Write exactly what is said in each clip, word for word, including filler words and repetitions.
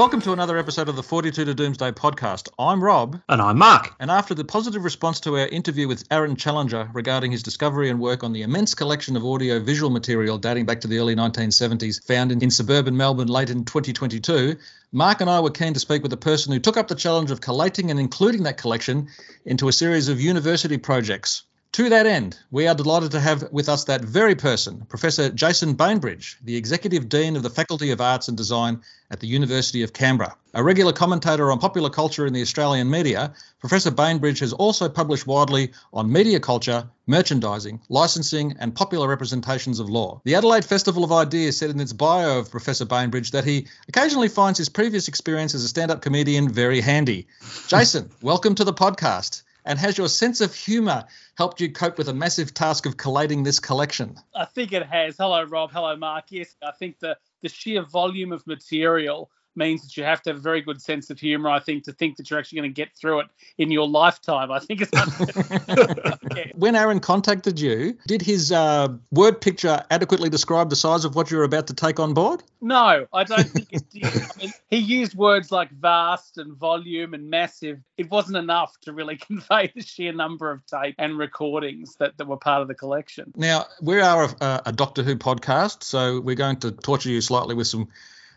Welcome to another episode of the forty-two to Doomsday podcast. I'm Rob. And I'm Mark. And after the positive response to our interview with Aaron Challenger regarding his discovery and work on the immense collection of audio-visual material dating back to the early nineteen seventies found in, in suburban Melbourne late in twenty twenty-two, Mark and I were keen to speak with the person who took up the challenge of collating and including that collection into a series of university projects. To that end, we are delighted to have with us that very person, Professor Jason Bainbridge, the Executive Dean of the Faculty of Arts and Design at the University of Canberra. A regular commentator on popular culture in the Australian media, Professor Bainbridge has also published widely on media culture, merchandising, licensing and popular representations of law. The Adelaide Festival of Ideas said in its bio of Professor Bainbridge that he occasionally finds his previous experience as a stand-up comedian very handy. Jason, welcome to the podcast. And has your sense of humour helped you cope with a massive task of collating this collection? I think it has. Hello, Rob. Hello, Mark. Yes, I think the, the sheer volume of material means that you have to have a very good sense of humour, I think, to think that you're actually going to get through it in your lifetime. I think it's yeah. When Aaron contacted you, did his uh, word picture adequately describe the size of what you were about to take on board? No, I don't think it did. I mean, he used words like vast and volume and massive. It wasn't enough to really convey the sheer number of tape and recordings that, that were part of the collection. Now, we are a, a Doctor Who podcast, so we're going to torture you slightly with some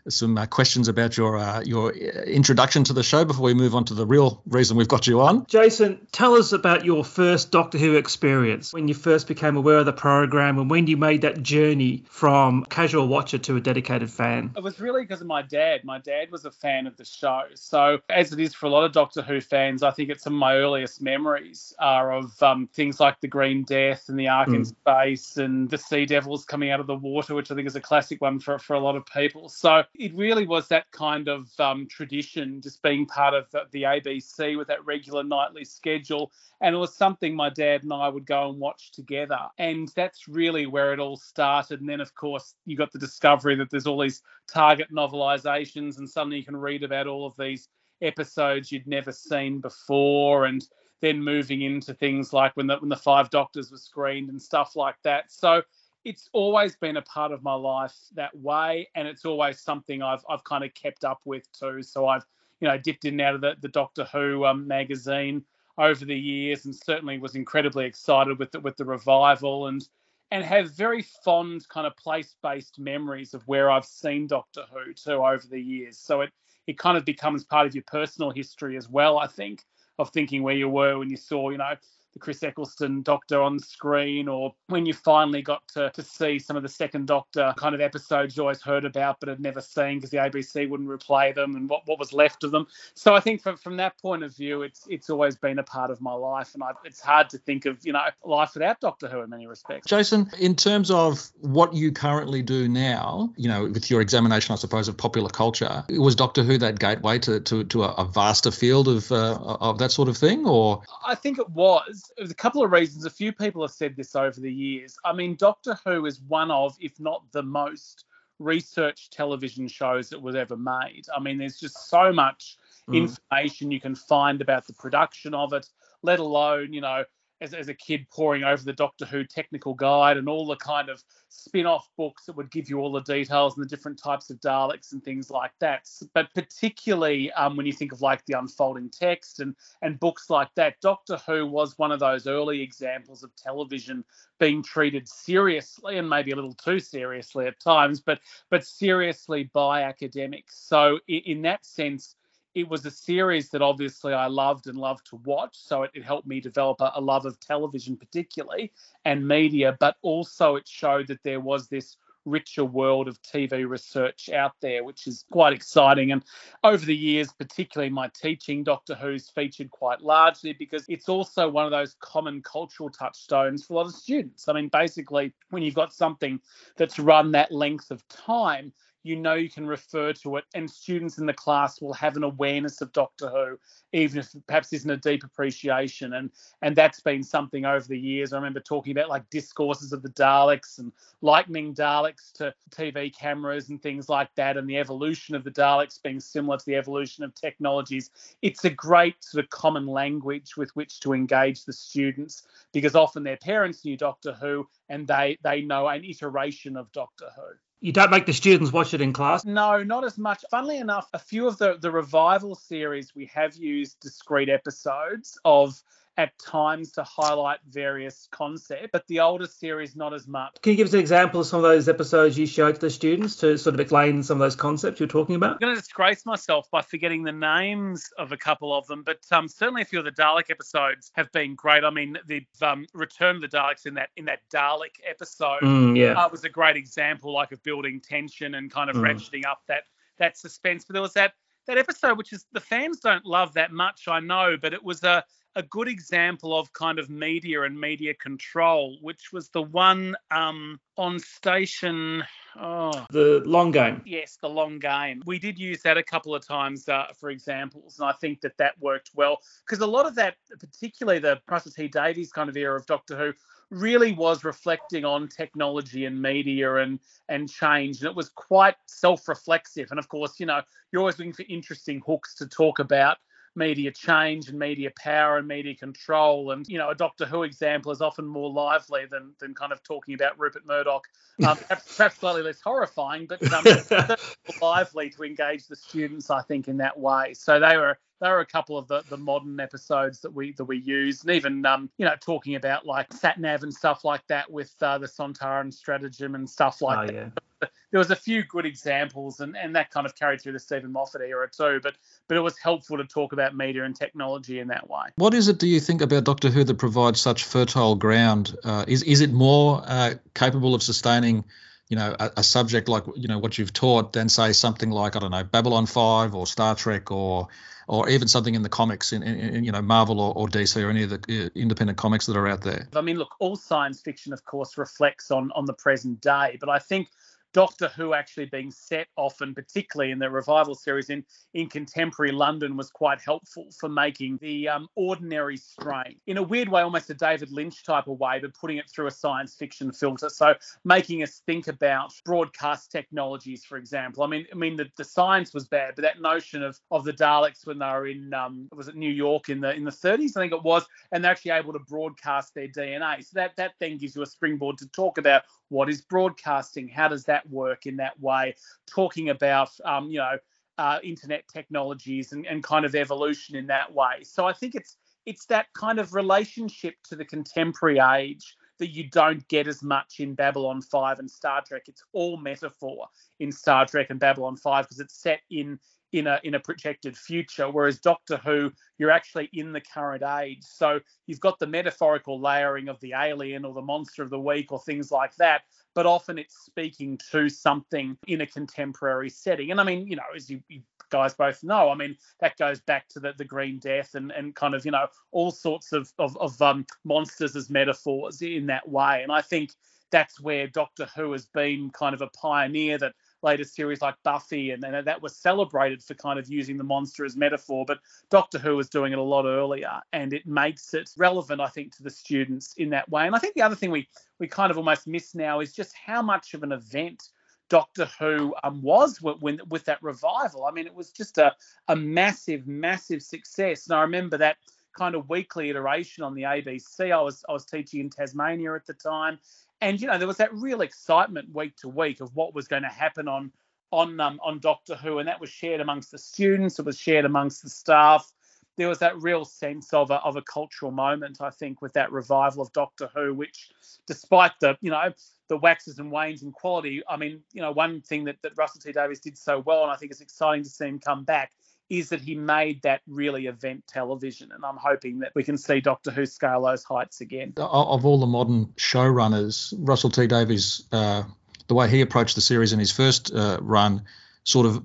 Some uh, questions about your uh, your introduction to the show before we move on to the real reason we've got you on. Jason, tell us about your first Doctor Who experience, when you first became aware of the program and when you made that journey from casual watcher to a dedicated fan. It was really because of my dad. My dad was a fan of the show. So as it is for a lot of Doctor Who fans, I think it's some of my earliest memories are of um, things like the Green Death and the Ark mm. in Space and the Sea Devils coming out of the water, which I think is a classic one for, for a lot of people. So it really was that kind of um, tradition, just being part of the, the A B C with that regular nightly schedule. And it was something my dad and I would go and watch together. And that's really where it all started. And then, of course, you got the discovery that there's all these Target novelisations and suddenly you can read about all of these episodes you'd never seen before, and then moving into things like when the, when the Five Doctors were screened and stuff like that. So it's always been a part of my life that way, and it's always something I've I've kind of kept up with too. So I've, you know, dipped in and out of the, the Doctor Who um, magazine over the years, and certainly was incredibly excited with the, with the revival, and and have very fond kind of place-based memories of where I've seen Doctor Who too over the years. So it it kind of becomes part of your personal history as well, I think, of thinking where you were when you saw, you know, the Chris Eccleston Doctor on screen, or when you finally got to, to see some of the Second Doctor kind of episodes you always heard about but had never seen because the A B C wouldn't replay them, and what, what was left of them. So I think from, from that point of view, it's it's always been a part of my life, and I, it's hard to think of, you know, life without Doctor Who in many respects. Jason, in terms of what you currently do now, you know, with your examination, I suppose, of popular culture, was Doctor Who that gateway to to, to a, a vaster field of uh, of that sort of thing, or? I think it was. There's a couple of reasons. A few people have said this over the years. I mean, Doctor Who is one of, if not the most, researched television shows that was ever made. I mean, there's just so much mm. information you can find about the production of it, let alone, you know, As, as a kid poring over the Doctor Who technical guide and all the kind of spin-off books that would give you all the details and the different types of Daleks and things like that. But particularly um, when you think of like the unfolding text and, and books like that, Doctor Who was one of those early examples of television being treated seriously, and maybe a little too seriously at times, but, but seriously by academics. So in, in that sense, it was a series that obviously I loved and loved to watch, so it, it helped me develop a, a love of television particularly and media, but also it showed that there was this richer world of T V research out there, which is quite exciting. And over the years, particularly my teaching, Doctor Who's featured quite largely because it's also one of those common cultural touchstones for a lot of students. I mean, basically, when you've got something that's run that length of time, you know you can refer to it, and students in the class will have an awareness of Doctor Who, even if it perhaps isn't a deep appreciation. And and that's been something over the years. I remember talking about like discourses of the Daleks and likening Daleks to T V cameras and things like that, and the evolution of the Daleks being similar to the evolution of technologies. It's a great sort of common language with which to engage the students, because often their parents knew Doctor Who and they, they know an iteration of Doctor Who. You don't make the students watch it in class? No, not as much. Funnily enough, a few of the, the revival series, we have used discrete episodes of at times to highlight various concepts, but the older series, not as much. Can you give us an example of some of those episodes you showed to the students to sort of explain some of those concepts you're talking about? I'm going to disgrace myself by forgetting the names of a couple of them, but um, certainly a few of the Dalek episodes have been great. I mean, the um, Return of the Daleks in that in that Dalek episode mm, yeah. uh, was a great example, like, of building tension and kind of mm. ratcheting up that that suspense. But there was that that episode, which is the fans don't love that much, I know, but it was a a good example of kind of media and media control, which was the one um, on station... Oh. The Long Game. Yes, The Long Game. We did use that a couple of times uh, for examples, and I think that that worked well because a lot of that, particularly the Russell T Davies kind of era of Doctor Who, really was reflecting on technology and media and and change, and it was quite self-reflexive. And, of course, you know, you're always looking for interesting hooks to talk about media change and media power and media control. And, you know, a Doctor Who example is often more lively than than kind of talking about Rupert Murdoch. Um, perhaps, perhaps slightly less horrifying, but um, lively to engage the students, I think, in that way. So they were There are a couple of the, the modern episodes that we that we use, and even um, you know, talking about like sat nav and stuff like that with uh, the Sontaran Stratagem and stuff like oh, that. Yeah. There was a few good examples, and, and that kind of carried through the Stephen Moffat era too. But but it was helpful to talk about media and technology in that way. What is it, do you think, about Doctor Who that provides such fertile ground? Uh, is is it more uh, capable of sustaining, you know, a, a subject like, you know, what you've taught than, say, something like, I don't know, Babylon five or Star Trek or or even something in the comics, in, in, in you know, Marvel or, or D C or any of the independent comics that are out there? I mean, look, all science fiction, of course, reflects on on the present day, but I think Doctor Who actually being set often, particularly in the revival series in, in contemporary London, was quite helpful for making the um, ordinary strain, in a weird way, almost a David Lynch type of way, but putting it through a science fiction filter. So making us think about broadcast technologies, for example. I mean, I mean the, the science was bad, but that notion of of the Daleks when they were in um, was it New York in the in the thirties, I think it was, and they're actually able to broadcast their D N A. So that that then gives you a springboard to talk about what is broadcasting, how does that work in that way, talking about, um, you know, uh, internet technologies and, and kind of evolution in that way. So I think it's it's that kind of relationship to the contemporary age that you don't get as much in Babylon five and Star Trek. It's all metaphor in Star Trek and Babylon five because it's set in in a in a projected future, whereas Doctor Who, you're actually in the current age. So you've got the metaphorical layering of the alien or the monster of the week or things like that, but often it's speaking to something in a contemporary setting. And I mean, you know, as you, you guys both know, I mean, that goes back to the, the Green Death and, and kind of, you know, all sorts of, of, of um, monsters as metaphors in that way. And I think that's where Doctor Who has been kind of a pioneer, that later series like Buffy, and, and that was celebrated for kind of using the monster as metaphor, but Doctor Who was doing it a lot earlier, and it makes it relevant, I think, to the students in that way. And I think the other thing we we kind of almost miss now is just how much of an event Doctor Who um, was when, when with that revival. I mean, it was just a, a massive, massive success. And I remember that kind of weekly iteration on the A B C. I was I was teaching in Tasmania at the time. And, you know, there was that real excitement week to week of what was going to happen on on um, on Doctor Who. And that was shared amongst the students. It was shared amongst the staff. There was that real sense of a, of a cultural moment, I think, with that revival of Doctor Who, which, despite the, you know, the waxes and wanes in quality, I mean, you know, one thing that, that Russell T Davies did so well, and I think it's exciting to see him come back, is that he made that really event television, and I'm hoping that we can see Doctor Who scale those heights again. Of all the modern showrunners, Russell T Davies, uh, the way he approached the series in his first uh, run sort of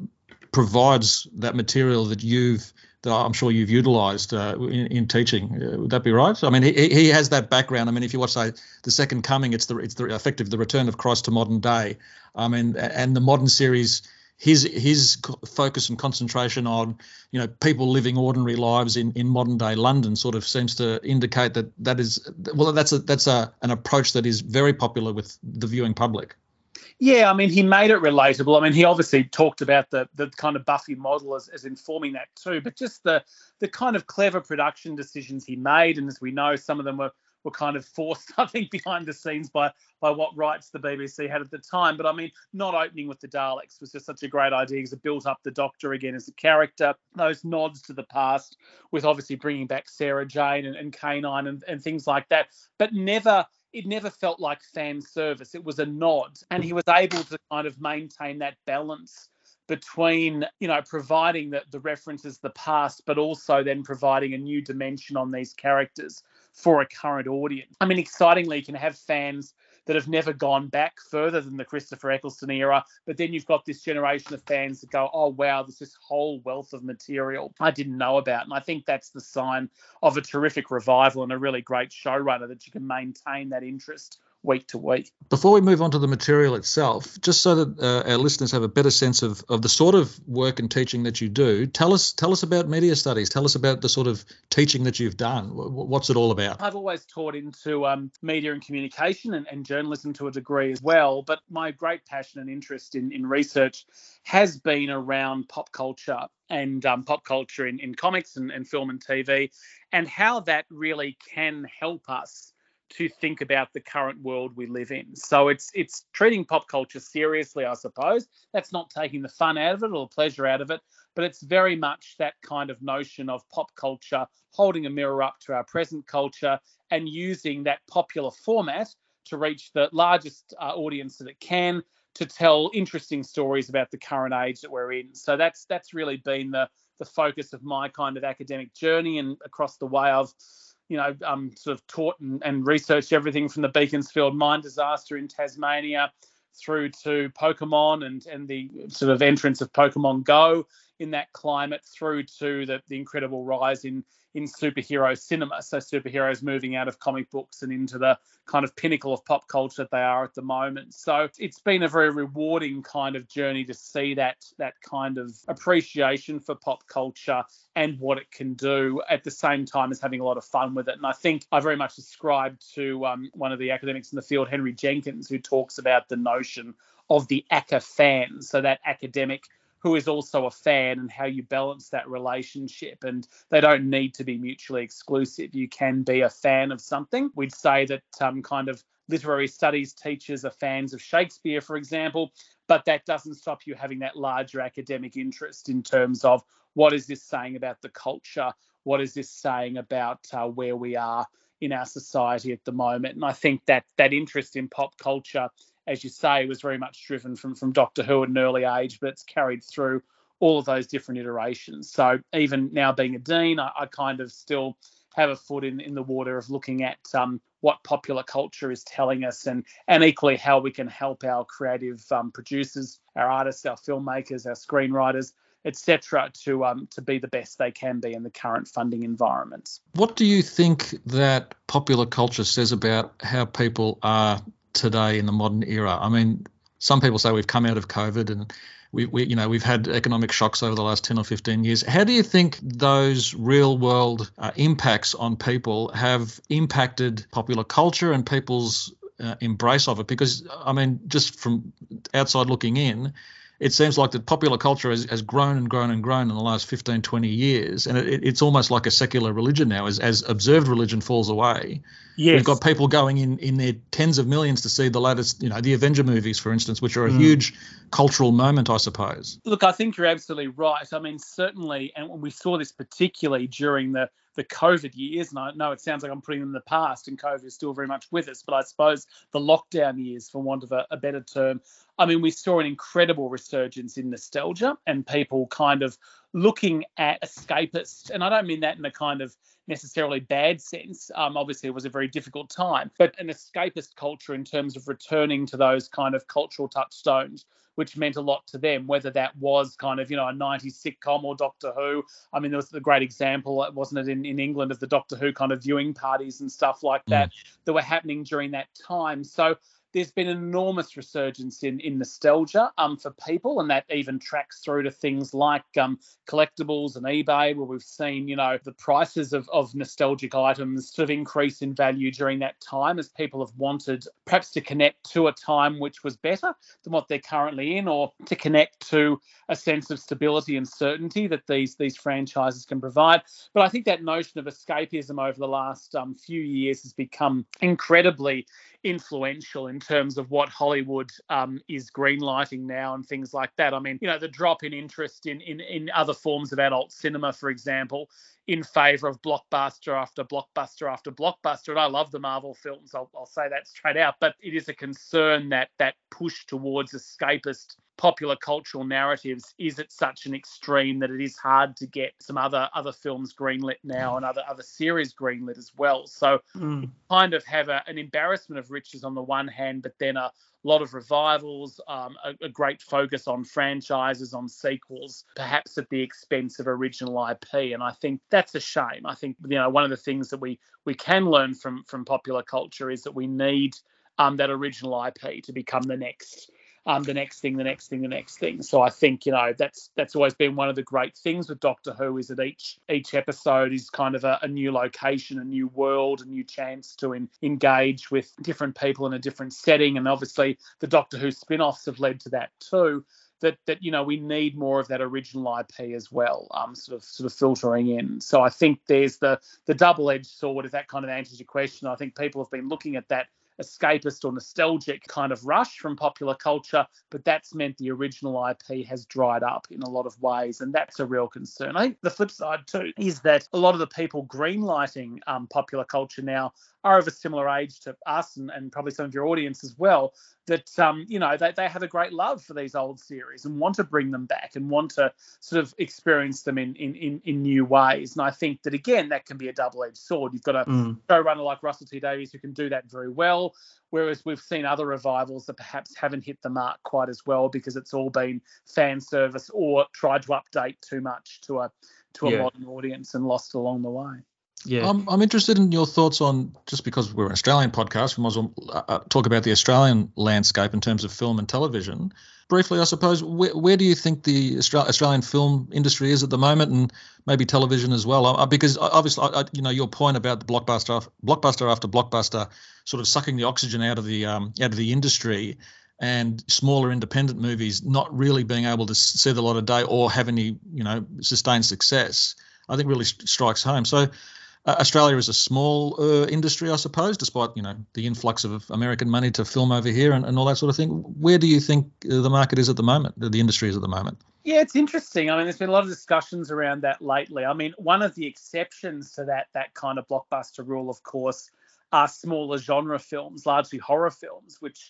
provides that material that you've that I'm sure you've utilised uh, in, in teaching. Uh, would that be right? I mean, he he has that background. I mean, if you watch, say, The Second Coming, it's the it's the effective the return of Christ to modern day. I mean, and the modern series. His his focus and concentration on, you know, people living ordinary lives in, in modern day London sort of seems to indicate that that is well that's a, that's a an approach that is very popular with the viewing public. Yeah, I mean, he made it relatable. I mean, he obviously talked about the the kind of Buffy model as, as informing that too, but just the the kind of clever production decisions he made, and as we know, some of them were were kind of forced, I think, behind the scenes by by what rights the B B C had at the time. But I mean, not opening with the Daleks was just such a great idea because it built up the Doctor again as a character. Those nods to the past with obviously bringing back Sarah Jane and, and K nine and, and things like that. But never... It never felt like fan service. It was a nod. And he was able to kind of maintain that balance between, you know, providing the, the references to the past, but also then providing a new dimension on these characters for a current audience. I mean, excitingly, you can have fans that have never gone back further than the Christopher Eccleston era, but then you've got this generation of fans that go, oh, wow, there's this whole wealth of material I didn't know about. And I think that's the sign of a terrific revival and a really great showrunner, that you can maintain that interest week to week. Before we move on to the material itself, just so that uh, our listeners have a better sense of, of the sort of work and teaching that you do, tell us tell us about media studies. Tell us about the sort of teaching that you've done. What's it all about? I've always taught into um, media and communication and, and journalism to a degree as well, but my great passion and interest in, in research has been around pop culture and um, pop culture in, in comics and, and film and T V, and how that really can help us to think about the current world we live in. So it's it's treating pop culture seriously, I suppose. That's not taking the fun out of it or the pleasure out of it, but it's very much that kind of notion of pop culture holding a mirror up to our present culture and using that popular format to reach the largest uh, audience that it can, to tell interesting stories about the current age that we're in. So that's that's really been the the focus of my kind of academic journey, and across the way I've you know, um, sort of taught and, and researched everything from the Beaconsfield mine disaster in Tasmania through to Pokemon and, and the sort of entrance of Pokemon Go in that climate, through to the, the incredible rise in, in superhero cinema. So superheroes moving out of comic books and into the kind of pinnacle of pop culture that they are at the moment. So it's been a very rewarding kind of journey to see that that kind of appreciation for pop culture and what it can do, at the same time as having a lot of fun with it. And I think I very much ascribe to um, one of the academics in the field, Henry Jenkins, who talks about the notion of the A C A fan. So that academic who is also a fan, and how you balance that relationship. And they don't need to be mutually exclusive. You can be a fan of something. We'd say that um, kind of literary studies teachers are fans of Shakespeare, for example, but that doesn't stop you having that larger academic interest in terms of, what is this saying about the culture? What is this saying about uh, where we are in our society at the moment? And I think that that interest in pop culture, as you say, was very much driven from, from Doctor Who at an early age, but it's carried through all of those different iterations. So even now being a dean, I, I kind of still have a foot in, in the water of looking at um, what popular culture is telling us, and, and equally how we can help our creative um, producers, our artists, our filmmakers, our screenwriters, et cetera, to um, to be the best they can be in the current funding environments. What do you think that popular culture says about how people are today in the modern era? I mean, some people say we've come out of COVID, and we, we you know, we've had economic shocks over the last ten or fifteen years. How do you think those real world uh, impacts on people have impacted popular culture and people's uh, embrace of it? Because, I mean, just from outside looking in, it seems like that popular culture has, has grown and grown and grown in the last fifteen, twenty years. And it, it's almost like a secular religion now, as, as observed religion falls away. Yes. We've got people going in, in their tens of millions to see the latest, you know, the Avenger movies, for instance, which are a mm. huge cultural moment, I suppose. Look, I think you're absolutely right. I mean, certainly, and we saw this particularly during the, the COVID years, and I know it sounds like I'm putting them in the past, and COVID is still very much with us, but I suppose the lockdown years, for want of a, a better term, I mean, we saw an incredible resurgence in nostalgia and people kind of looking at escapist. And I don't mean that in a kind of necessarily bad sense. Um, obviously, it was a very difficult time, but an escapist culture in terms of returning to those kind of cultural touchstones, which meant a lot to them, whether that was kind of, you know, a nineties sitcom or Doctor Who. I mean, there was the great example, wasn't it, in, in England of the Doctor Who kind of viewing parties and stuff like that mm. that were happening during that time. So there's been an enormous resurgence in, in nostalgia um, for people, and that even tracks through to things like um, collectibles and eBay, where we've seen, you know, the prices of, of nostalgic items sort of increase in value during that time as people have wanted perhaps to connect to a time which was better than what they're currently in, or to connect to a sense of stability and certainty that these, these franchises can provide. But I think that notion of escapism over the last um, few years has become incredibly influential in terms of what Hollywood um, is greenlighting now and things like that. I mean, you know, the drop in interest in, in, in other forms of adult cinema, for example, in favour of blockbuster after blockbuster after blockbuster. And I love the Marvel films, I'll, I'll say that straight out, but it is a concern that that push towards escapist popular cultural narratives is at such an extreme that it is hard to get some other other films greenlit now and other other series greenlit as well. So mm. you kind of have a, an embarrassment of riches on the one hand, but then a lot of revivals, um, a, a great focus on franchises, on sequels, perhaps at the expense of original I P. And I think that's a shame. I think, you know, one of the things that we we can learn from from popular culture is that we need um, that original I P to become the next Um, the next thing, the next thing, the next thing. So I think, you know, that's that's always been one of the great things with Doctor Who, is that each each episode is kind of a, a new location, a new world, a new chance to in, engage with different people in a different setting. And obviously the Doctor Who spin-offs have led to that too, that, that you know, we need more of that original I P as well, um, sort of sort of filtering in. So I think there's the, the double-edged sword, if that kind of answers your question. I think people have been looking at that escapist or nostalgic kind of rush from popular culture, but that's meant the original I P has dried up in a lot of ways, and that's a real concern. I think the flip side too is that a lot of the people greenlighting um, popular culture now are of a similar age to us and, and probably some of your audience as well, that, um, you know, they, they have a great love for these old series and want to bring them back and want to sort of experience them in in, in, in new ways. And I think that, again, that can be a double-edged sword. You've got a mm. showrunner like Russell T Davies who can do that very well, whereas we've seen other revivals that perhaps haven't hit the mark quite as well because it's all been fan service or tried to update too much to a, to a yeah. modern audience and lost along the way. Yeah, I'm, I'm interested in your thoughts on, just because we're an Australian podcast, we might as well uh, talk about the Australian landscape in terms of film and television. Briefly, I suppose, where, where do you think the Austra- Australian film industry is at the moment, and maybe television as well? I, I, because obviously, I, I, you know, your point about the blockbuster, blockbuster after blockbuster, sort of sucking the oxygen out of the um, out of the industry, and smaller independent movies not really being able to see the light of day or have any, you know, sustained success, I think really st- strikes home. So Uh, Australia is a small uh, industry, I suppose, despite, you know, the influx of American money to film over here and, and all that sort of thing. Where do you think the market is at the moment, the industry is at the moment? Yeah, it's interesting. I mean, there's been a lot of discussions around that lately. I mean, one of the exceptions to that that kind of blockbuster rule, of course, are smaller genre films, largely horror films, which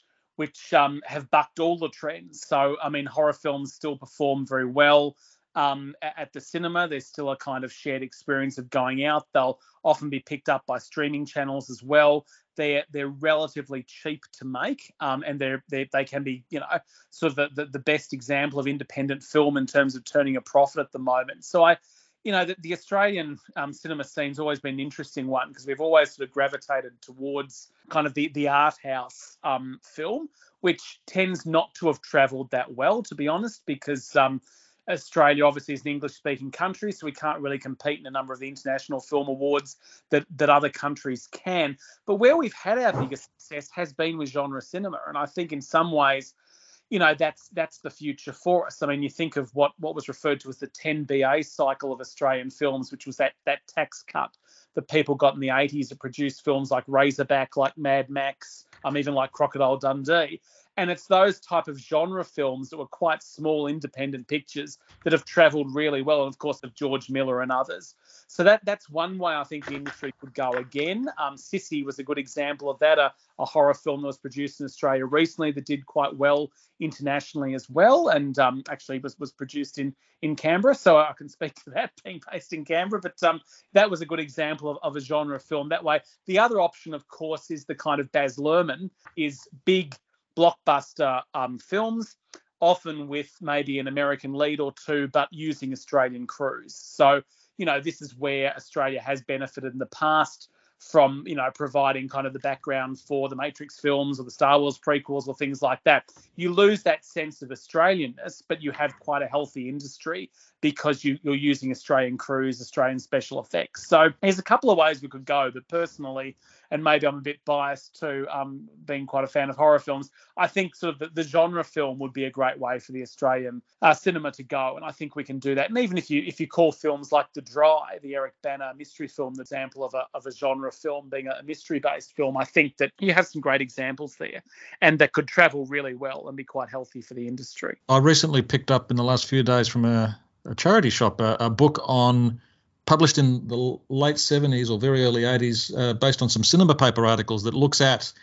which um, have bucked all the trends. So, I mean, horror films still perform very well. Um, at the cinema, there's still a kind of shared experience of going out. They'll often be picked up by streaming channels as well. They're they're relatively cheap to make, um, and they're, they're they can be, you know, sort of the, the the best example of independent film in terms of turning a profit at the moment. So I, you know, the, the Australian um, cinema scene's always been an interesting one because we've always sort of gravitated towards kind of the the art house um, film, which tends not to have travelled that well, to be honest, because um. Australia obviously is an English-speaking country, so we can't really compete in a number of the international film awards that, that other countries can. But where we've had our biggest success has been with genre cinema, and I think in some ways, you know, that's that's the future for us. I mean, you think of what, what was referred to as the ten B A cycle of Australian films, which was that that tax cut that people got in the eighties that produced films like Razorback, like Mad Max, um, even like Crocodile Dundee. And it's those type of genre films that were quite small, independent pictures that have travelled really well, and, of course, of George Miller and others. So that that's one way I think the industry could go again. Um, Sissy was a good example of that, a, a horror film that was produced in Australia recently that did quite well internationally as well, and um, actually was, was produced in, in Canberra. So I can speak to that, being based in Canberra. But um, that was a good example of, of a genre film that way. The other option, of course, is the kind of Baz Luhrmann, is big blockbuster um, films, often with maybe an American lead or two, but using Australian crews. So, you know, this is where Australia has benefited in the past from, you know, providing kind of the background for the Matrix films or the Star Wars prequels or things like that. You lose that sense of Australianness, but you have quite a healthy industry because you, you're using Australian crews, Australian special effects. So there's a couple of ways we could go, but personally, and maybe I'm a bit biased too, um, being quite a fan of horror films, I think sort of the, the genre film would be a great way for the Australian uh, cinema to go, and I think we can do that. And even if you if you call films like The Dry, the Eric Bana mystery film, the example of a of a genre film being a mystery-based film, I think that you have some great examples there, and that could travel really well and be quite healthy for the industry. I recently picked up in the last few days from a, a charity shop a, a book on, published in the late seventies or very early eighties, uh, based on some cinema paper articles that looks at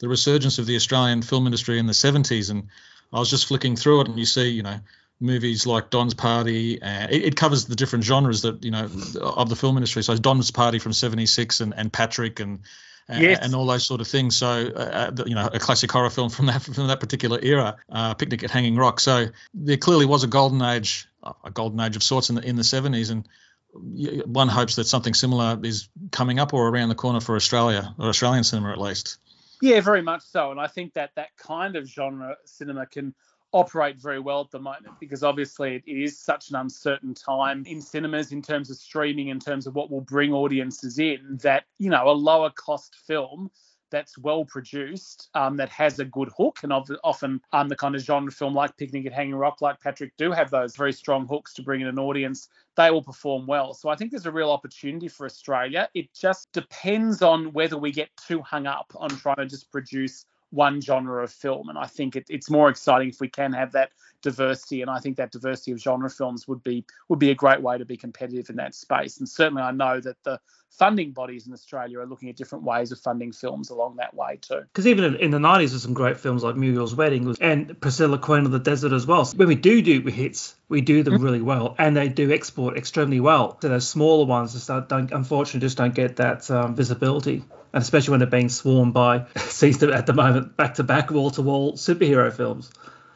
the resurgence of the Australian film industry in the seventies. And I was just flicking through it, and you see, you know, movies like Don's Party. Uh, it, it covers the different genres that, you know, of the film industry. So Don's Party from seventy-six and, and Patrick and uh, yes. and all those sort of things. So, uh, you know, a classic horror film from that from that particular era, uh, Picnic at Hanging Rock. So there clearly was a golden age, a golden age of sorts in the in the seventies. And one hopes that something similar is coming up or around the corner for Australia, or Australian cinema at least. Yeah, very much so. And I think that that kind of genre cinema can operate very well at the moment, because obviously it is such an uncertain time in cinemas in terms of streaming, in terms of what will bring audiences in, that, you know, a lower cost film that's well produced, um, that has a good hook, and often um, the kind of genre film like Picnic at Hanging Rock, like Patrick, do have those very strong hooks to bring in an audience. They will perform well. So I think there's a real opportunity for Australia. It just depends on whether we get too hung up on trying to just produce one genre of film. And I think it, it's more exciting if we can have that diversity. And I think that diversity of genre films would be would be a great way to be competitive in that space. And certainly I know that the funding bodies in Australia are looking at different ways of funding films along that way too. Because even in the nineties, there's some great films like Muriel's Wedding and Priscilla, Queen of the Desert as well. So when we do do hits, we do them really well, and they do export extremely well. So those smaller ones just don't, unfortunately, just don't get that um, visibility, and especially when they're being swarmed by, seems to at the moment, back-to-back, wall-to-wall superhero films.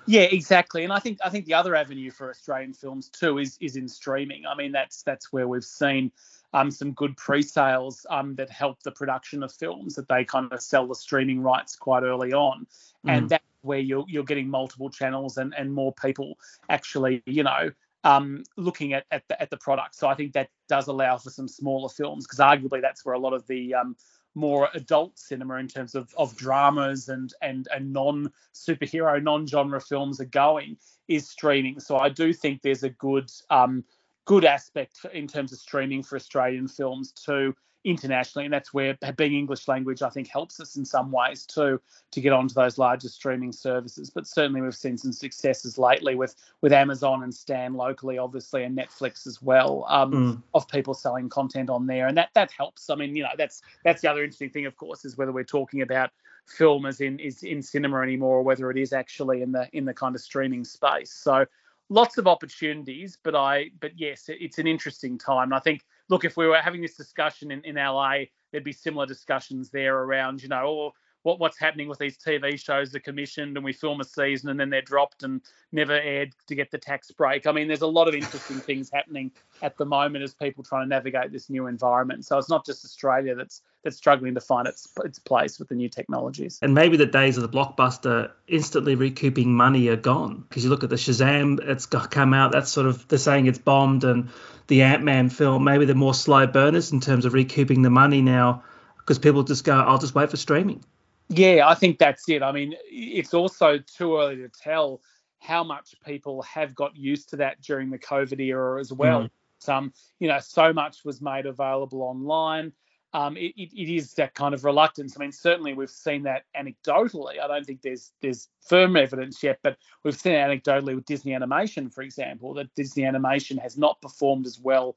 Yeah, exactly. And I think I think the other avenue for Australian films too is is in streaming. I mean, that's that's where we've seen um, some good pre-sales um, that help the production of films, that they kind of sell the streaming rights quite early on, mm. and that's where you're you're getting multiple channels and and more people actually, you know, um, looking at at the, at the product. So I think that does allow for some smaller films, because arguably that's where a lot of the um, more adult cinema in terms of, of dramas and, and, and non-superhero, non-genre films are going, is streaming. So I do think there's a good um, good aspect in terms of streaming for Australian films too, internationally, and that's where being English language, I think, helps us in some ways too, to get onto those larger streaming services. But certainly we've seen some successes lately with with Amazon and Stan locally, obviously, and Netflix as well, um, mm. of people selling content on there, and that that helps. I mean, you know, that's that's the other interesting thing, of course, is whether we're talking about film as in is in cinema anymore, or whether it is actually in the in the kind of streaming space. So lots of opportunities, but I but yes, it's an interesting time, and I think, look, if we were having this discussion in, in L A, there'd be similar discussions there around, you know, oh, what what's happening with these T V shows that are commissioned and we film a season and then they're dropped and never aired to get the tax break. I mean, there's a lot of interesting things happening at the moment as people try to navigate this new environment. So it's not just Australia that's that's struggling to find its its place with the new technologies. And maybe the days of the blockbuster instantly recouping money are gone, because you look at the Shazam, it's come out, that's sort of, they're saying it's bombed, and the Ant-Man film, maybe they're more slow burners in terms of recouping the money now, because people just go, I'll just wait for streaming. Yeah, I think that's it. I mean, it's also too early to tell how much people have got used to that during the COVID era as well. Mm. Um, you know, so much was made available online. Um, it, it, it is that kind of reluctance. I mean, certainly we've seen that anecdotally. I don't think there's there's firm evidence yet, but we've seen it anecdotally with Disney Animation, for example, that Disney Animation has not performed as well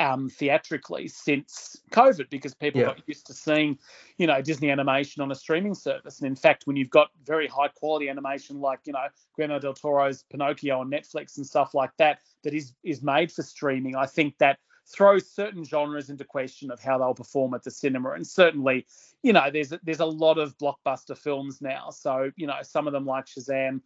Um, theatrically since COVID, because people yeah. got used to seeing, you know, Disney Animation on a streaming service. And in fact, when you've got very high quality animation like, you know, Guillermo del Toro's Pinocchio on Netflix and stuff like that, that is is made for streaming, I think that throws certain genres into question of how they'll perform at the cinema. And certainly, you know, there's there's a lot of blockbuster films now. So, you know, some of them like Shazam,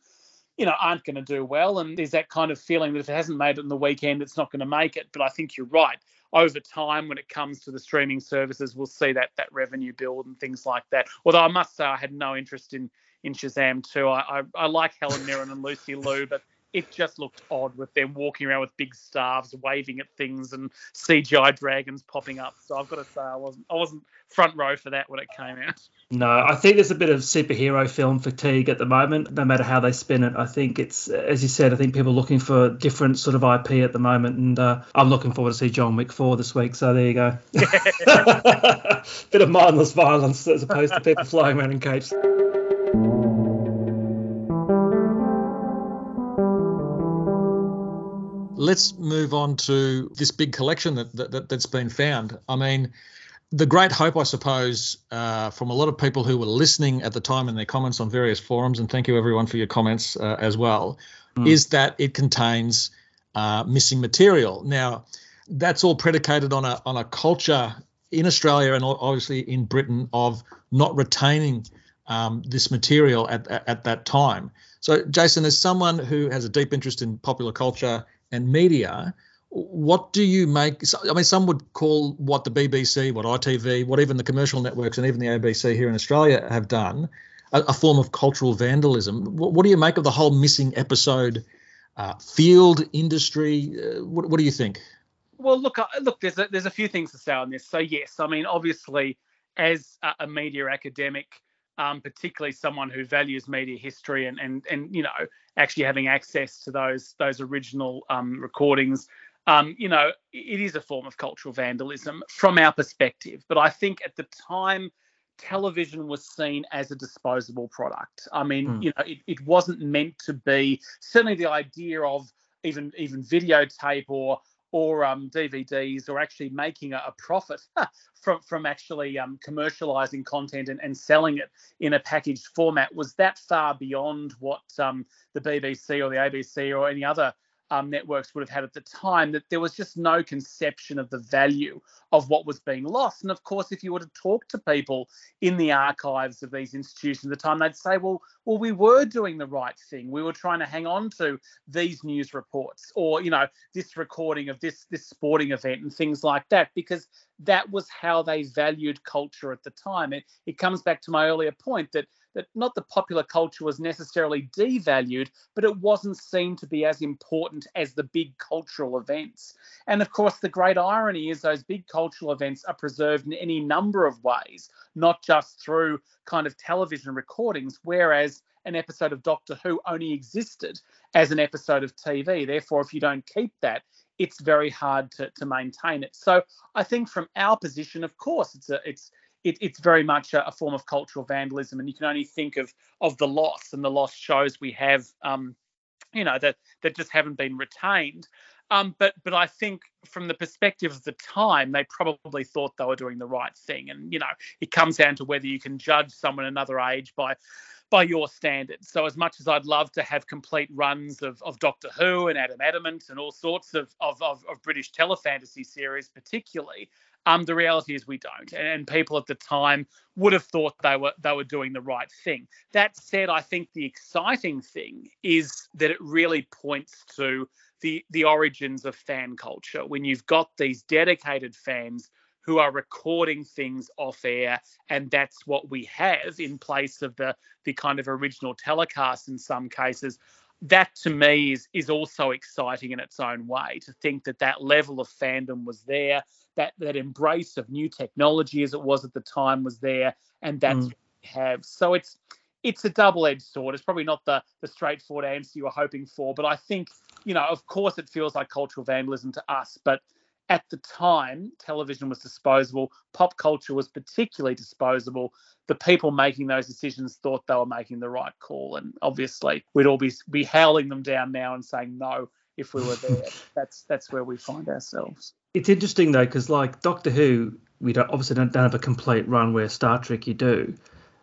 you know, aren't going to do well. And there's that kind of feeling that if it hasn't made it in the weekend, it's not going to make it. But I think you're right. Over time, when it comes to the streaming services, we'll see that that revenue build and things like that. Although I must say I had no interest in, in Shazam two. I, I, I like Helen Mirren and Lucy Liu, but it just looked odd with them walking around with big staves, waving at things and C G I dragons popping up. So I've got to say I wasn't I wasn't front row for that when it came out. No, I think there's a bit of superhero film fatigue at the moment, no matter how they spin it. I think it's, as you said, I think people are looking for different sort of I P at the moment, and uh, I'm looking forward to see John Wick four this week, so there you go. Yeah. Bit of mindless violence as opposed to people flying around in cages. Let's move on to this big collection that, that, that's been found. I mean, the great hope, I suppose, uh, from a lot of people who were listening at the time in their comments on various forums, and thank you everyone for your comments uh, as well, mm. is that it contains uh, missing material. Now, that's all predicated on a on a culture in Australia and obviously in Britain of not retaining um, this material at, at at that time. So, Jason, as someone who has a deep interest in popular culture and media, what do you make? I mean, some would call what the B B C, what I T V, what even the commercial networks and even the A B C here in Australia have done a, a form of cultural vandalism. What, what do you make of the whole missing episode uh, field industry? Uh, what, what do you think? Well, look, I, look, there's a, there's a few things to say on this. So yes, I mean, obviously, as a, a media academic, um, particularly someone who values media history and and and you know actually having access to those those original um, recordings. Um, you know, it is a form of cultural vandalism from our perspective. But I think at the time, television was seen as a disposable product. I mean, mm. you know, it, it wasn't meant to be. Certainly the idea of even even videotape or or um, D V Ds or actually making a, a profit from, from actually um, commercialising content and, and selling it in a packaged format was that far beyond what um, the B B C or the A B C or any other Um, networks would have had at the time, that there was just no conception of the value of what was being lost. And of course, if you were to talk to people in the archives of these institutions at the time, they'd say, well, well, we were doing the right thing. We were trying to hang on to these news reports or, you know, this recording of this, this sporting event and things like that, because that was how they valued culture at the time. It, it comes back to my earlier point that that not the popular culture was necessarily devalued, but it wasn't seen to be as important as the big cultural events. And of course, the great irony is those big cultural events are preserved in any number of ways, not just through kind of television recordings, whereas an episode of Doctor Who only existed as an episode of T V. Therefore, if you don't keep that, it's very hard to, to maintain it. So I think from our position, of course, it's a, it's, It, it's very much a, a form of cultural vandalism, and you can only think of of the loss and the lost shows we have, um, you know, that that just haven't been retained. Um, but but I think from the perspective of the time, they probably thought they were doing the right thing, and you know, it comes down to whether you can judge someone another age by by your standards. So as much as I'd love to have complete runs of, of Doctor Who and Adam Adamant and all sorts of of, of, of British telefantasy series, particularly. Um, the reality is we don't, and people at the time would have thought they were they were doing the right thing. That said, I think the exciting thing is that it really points to the the origins of fan culture, when you've got these dedicated fans who are recording things off air, and that's what we have in place of the the kind of original telecast in some cases. That to me is is also exciting in its own way, to think that that level of fandom was there, that that embrace of new technology as it was at the time was there, and that's mm. what we have. So it's it's a double-edged sword. It's probably not the the straightforward answer you were hoping for, but I think, you know, of course it feels like cultural vandalism to us, but at the time, television was disposable. Pop culture was particularly disposable. The people making those decisions thought they were making the right call. And obviously, we'd all be, be howling them down now and saying no if we were there. that's that's where we find ourselves. It's interesting, though, because like Doctor Who, we don't, obviously don't, don't have a complete run, where Star Trek you do.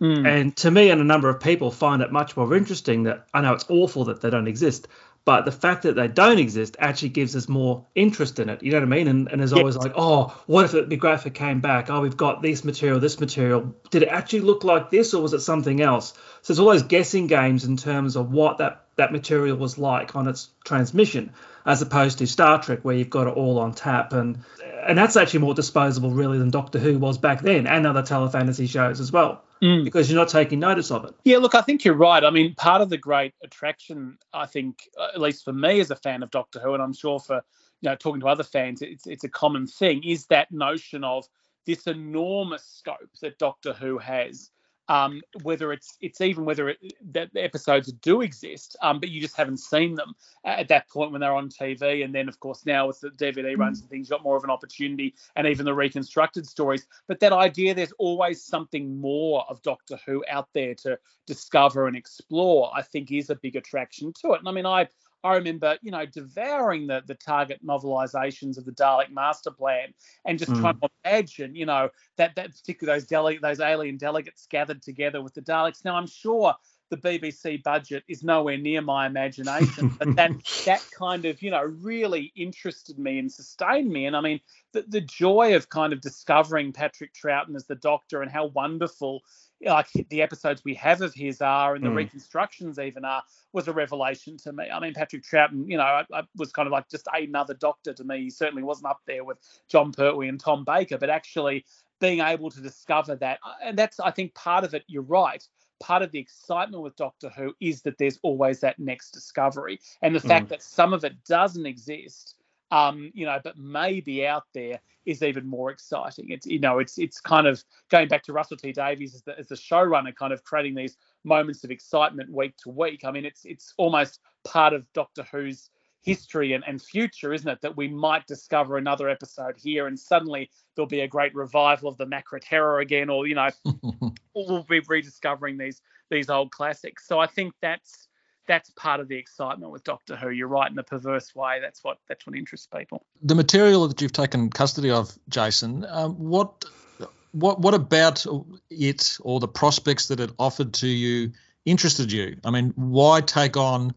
Mm. And to me and a number of people find it much more interesting that, I know it's awful that they don't exist, But the fact that they don't exist actually gives us more interest in it. You know what I mean? And, and there's always yes. like, oh, what if it'd be great if it came back? Oh, we've got this material, this material. Did it actually look like this, or was it something else? So it's all those guessing games in terms of what that, that material was like on its transmission, as opposed to Star Trek, where you've got it all on tap. And and that's actually more disposable, really, than Doctor Who was back then, and other telefantasy shows as well. Mm. Because you're not taking notice of it. Yeah, look, I think you're right. I mean, part of the great attraction, I think, at least for me as a fan of Doctor Who, and I'm sure for, you know, talking to other fans, it's it's a common thing, is that notion of this enormous scope that Doctor Who has, um, whether it's it's even whether it, that episodes do exist, um, but you just haven't seen them at that point when they're on T V. And then, of course, now with the D V D runs and things, you've got more of an opportunity, and even the reconstructed stories. But that idea there's always something more of Doctor Who out there to discover and explore, I think, is a big attraction to it. And I mean, I I remember, you know, devouring the, the Target novelizations of the Dalek Master Plan, and just mm. trying to imagine, you know, that that particular those dele- those alien delegates gathered together with the Daleks. Now, I'm sure the B B C budget is nowhere near my imagination, but that that kind of, you know, really interested me and sustained me. And I mean, the, the joy of kind of discovering Patrick Troughton as the Doctor, and how wonderful, like, the episodes we have of his are, and the mm. reconstructions even are, was a revelation to me. I mean, Patrick Troughton, you know, I, I was kind of like just another Doctor to me. He certainly wasn't up there with John Pertwee and Tom Baker, but actually being able to discover that, and that's, I think, part of it. You're right. Part of the excitement with Doctor Who is that there's always that next discovery, and the mm. fact that some of it doesn't exist, Um, you know, but maybe out there, is even more exciting. It's, you know, it's it's kind of going back to Russell T Davies as the, as the showrunner, kind of creating these moments of excitement week to week. I mean, it's it's almost part of Doctor Who's history and, and future, isn't it? That we might discover another episode here, and suddenly there'll be a great revival of the Macra Terror again, or, you know, we'll be rediscovering these these old classics. So I think that's. That's part of the excitement with Doctor Who. You're right, in a perverse way. That's what that's what interests people. The material that you've taken custody of, Jason, um, what what what about it, or the prospects that it offered to you, interested you? I mean, why take on,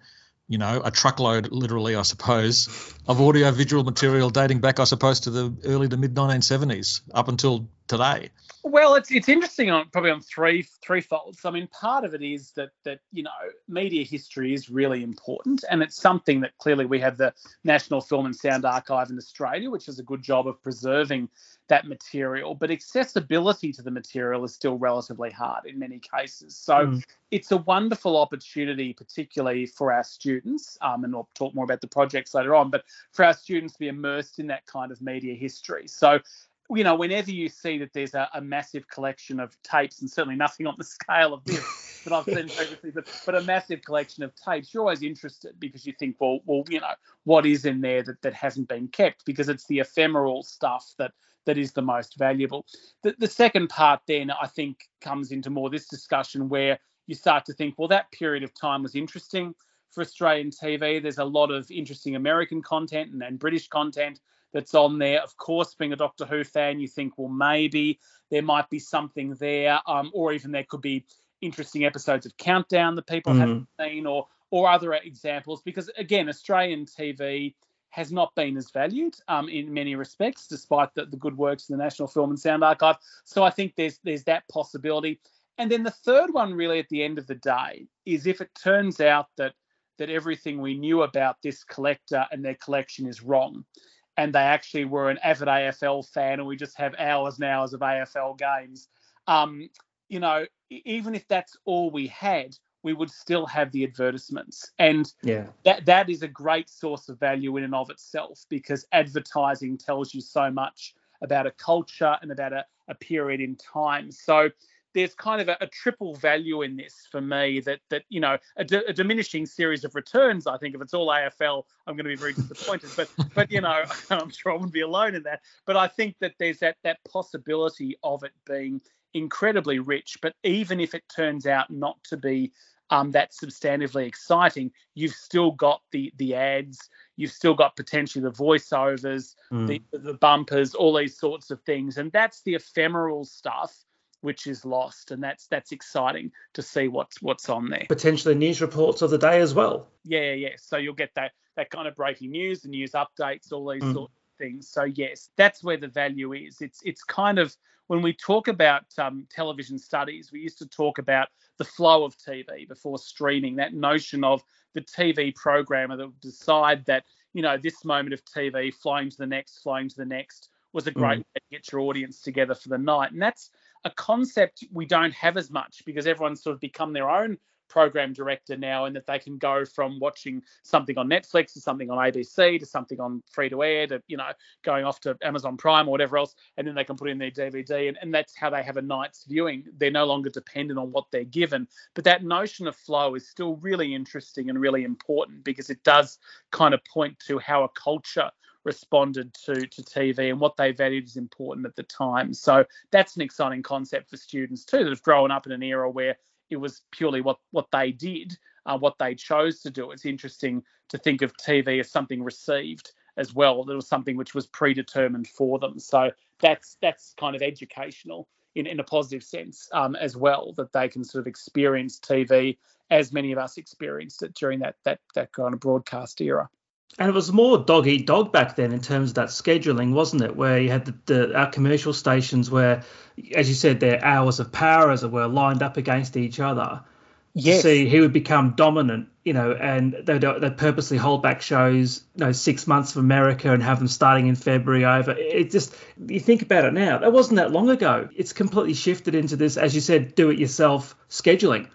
you know, a truckload, literally, I suppose, of audiovisual material dating back, I suppose, to the early to mid nineteen seventies up until today? Well, it's it's interesting on probably on three three folds. I mean, part of it is that that you know, media history is really important, and it's something that clearly we have the National Film and Sound Archive in Australia, which does a good job of preserving that material, but accessibility to the material is still relatively hard in many cases. So mm. it's a wonderful opportunity, particularly for our students, um, and we'll talk more about the projects later on, but for our students to be immersed in that kind of media history. So, you know, whenever you see that there's a, a massive collection of tapes, and certainly nothing on the scale of this that I've seen previously, but, but a massive collection of tapes, you're always interested, because you think, well, well, you know, what is in there that, that hasn't been kept? Because it's the ephemeral stuff that that is the most valuable. The, the second part then, I think, comes into more this discussion where you start to think, well, that period of time was interesting for Australian T V. There's a lot of interesting American content and, and British content that's on there. Of course, being a Doctor Who fan, you think, well, maybe there might be something there, um, or even there could be interesting episodes of Countdown that people mm-hmm. haven't seen, or or other examples, because, again, Australian T V has not been as valued um, in many respects, despite the, the good works in the National Film and Sound Archive. So I think there's there's that possibility. And then the third one, really, at the end of the day, is if it turns out that that everything we knew about this collector and their collection is wrong, and they actually were an avid A F L fan, and we just have hours and hours of A F L games, um, you know, even if that's all we had, we would still have the advertisements. And yeah. that that is a great source of value in and of itself, because advertising tells you so much about a culture and about a, a period in time. So there's kind of a, a triple value in this for me that, that you know, a, d- a diminishing series of returns. I think if it's all A F L, I'm going to be very disappointed. But, but you know, I'm sure I wouldn't be alone in that. But I think that there's that that possibility of it being incredibly rich. But even if it turns out not to be um, that substantively exciting, you've still got the the ads, you've still got potentially the voiceovers, mm. the, the bumpers, all these sorts of things. And that's the ephemeral stuff, which is lost, and that's that's exciting to see what's what's on there. Potentially news reports of the day as well. Yeah, yeah. So you'll get that that kind of breaking news, the news updates, all these mm. sorts of things. So yes, that's where the value is. It's it's kind of when we talk about um, television studies, we used to talk about the flow of T V before streaming. That notion of the T V programmer that would decide that, you know, this moment of T V flowing to the next, flowing to the next was a great mm. way to get your audience together for the night. And that's a concept we don't have as much because everyone's sort of become their own program director now, and that they can go from watching something on Netflix to something on A B C to something on free to air to, you know, going off to Amazon Prime or whatever else, and then they can put in their D V D and, and that's how they have a night's viewing. They're no longer dependent on what they're given. But that notion of flow is still really interesting and really important because it does kind of point to how a culture responded to, to T V and what they valued is important at the time. So that's an exciting concept for students too that have grown up in an era where it was purely what, what they did, uh, what they chose to do. It's interesting to think of T V as something received as well. That was something which was predetermined for them. So that's that's kind of educational in, in a positive sense um, as well, that they can sort of experience T V as many of us experienced it during that that that kind of broadcast era. And it was more dog eat dog back then in terms of that scheduling, wasn't it? Where you had the, the our commercial stations where, as you said, their hours of power, as it were, lined up against each other. Yes. So he would become dominant, you know, and they'd, they'd purposely hold back shows, you know, six months of America and have them starting in February over. It just, you think about it now, that wasn't that long ago. It's completely shifted into this, as you said, do-it-yourself scheduling.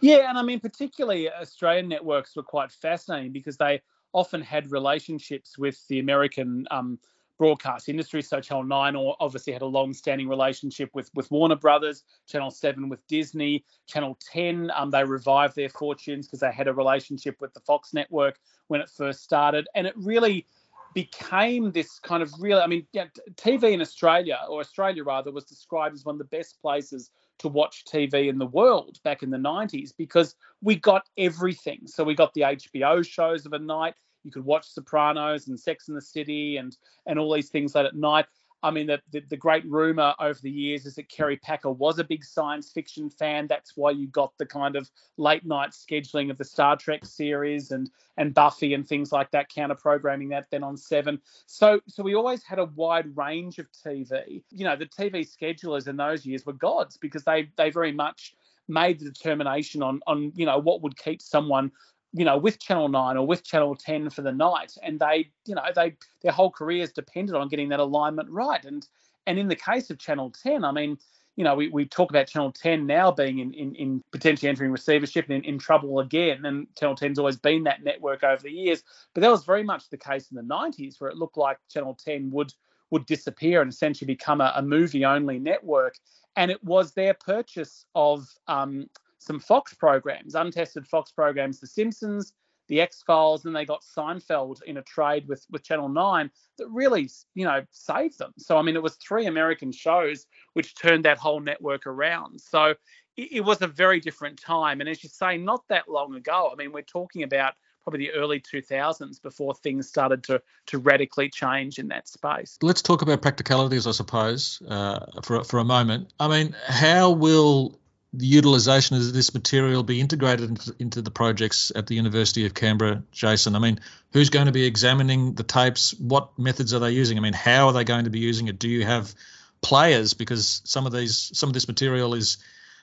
Yeah, and I mean, particularly Australian networks were quite fascinating because they often had relationships with the American um, broadcast industry. So Channel nine obviously had a long-standing relationship with, with Warner Brothers, Channel seven with Disney, Channel ten, um, they revived their fortunes because they had a relationship with the Fox network when it first started. And it really became this kind of real, I mean, yeah, T V in Australia, or Australia rather, was described as one of the best places to watch T V in the world back in the nineties because we got everything. So we got the H B O shows of a night. You could watch Sopranos and Sex and the City and and all these things late at night. I mean, the, the, the great rumour over the years is that Kerry Packer was a big science fiction fan. That's why you got the kind of late night scheduling of the Star Trek series and and Buffy and things like that, counter-programming that then on Seven. So so we always had a wide range of T V. You know, the T V schedulers in those years were gods because they they very much made the determination on on, you know, what would keep someone, you know, with Channel nine or with Channel ten for the night. And they, you know, they their whole careers depended on getting that alignment right. And and in the case of Channel ten, I mean, you know, we, we talk about Channel ten now being in, in, in potentially entering receivership and in, in trouble again. And Channel ten's always been that network over the years. But that was very much the case in the nineties where it looked like Channel ten would would disappear and essentially become a, a movie-only network. And it was their purchase of um some Fox programs, untested Fox programs, The Simpsons, The X-Files, and they got Seinfeld in a trade with, with Channel nine that really, you know, saved them. So, I mean, it was three American shows which turned that whole network around. So it, it was a very different time. And as you say, not that long ago. I mean, we're talking about probably the early two thousands before things started to to radically change in that space. Let's talk about practicalities, I suppose, uh, for for a moment. I mean, how will the utilisation of this material be integrated into the projects at the University of Canberra, Jason? I mean, who's going to be examining the tapes? What methods are they using? I mean, how are they going to be using it? Do you have players? Because some of these, some of this material is,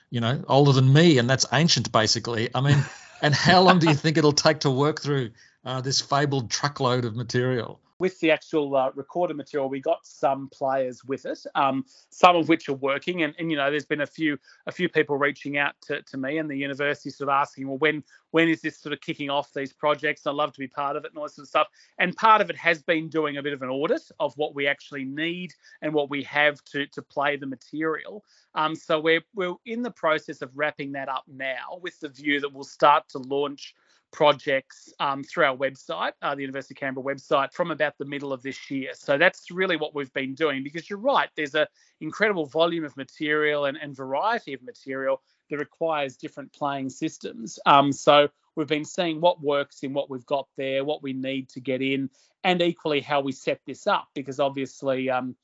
you know, older than me, and that's ancient, basically. I mean, and how long do you think it'll take to work through uh, this fabled truckload of material? With the actual uh, recorded material, we got some players with it, um, some of which are working. And, and, you know, there's been a few a few people reaching out to, to me and the university sort of asking, well, when when is this sort of kicking off, these projects? I'd love to be part of it and all this sort of stuff. And part of it has been doing a bit of an audit of what we actually need and what we have to to play the material. Um, so we're we're in the process of wrapping that up now with the view that we'll start to launch projects um, through our website, uh, the University of Canberra website, from about the middle of this year. So that's really what we've been doing, because you're right, there's an incredible volume of material and, and variety of material that requires different playing systems. Um, so we've been seeing what works in what we've got there, what we need to get in, and equally how we set this up, because obviously, um,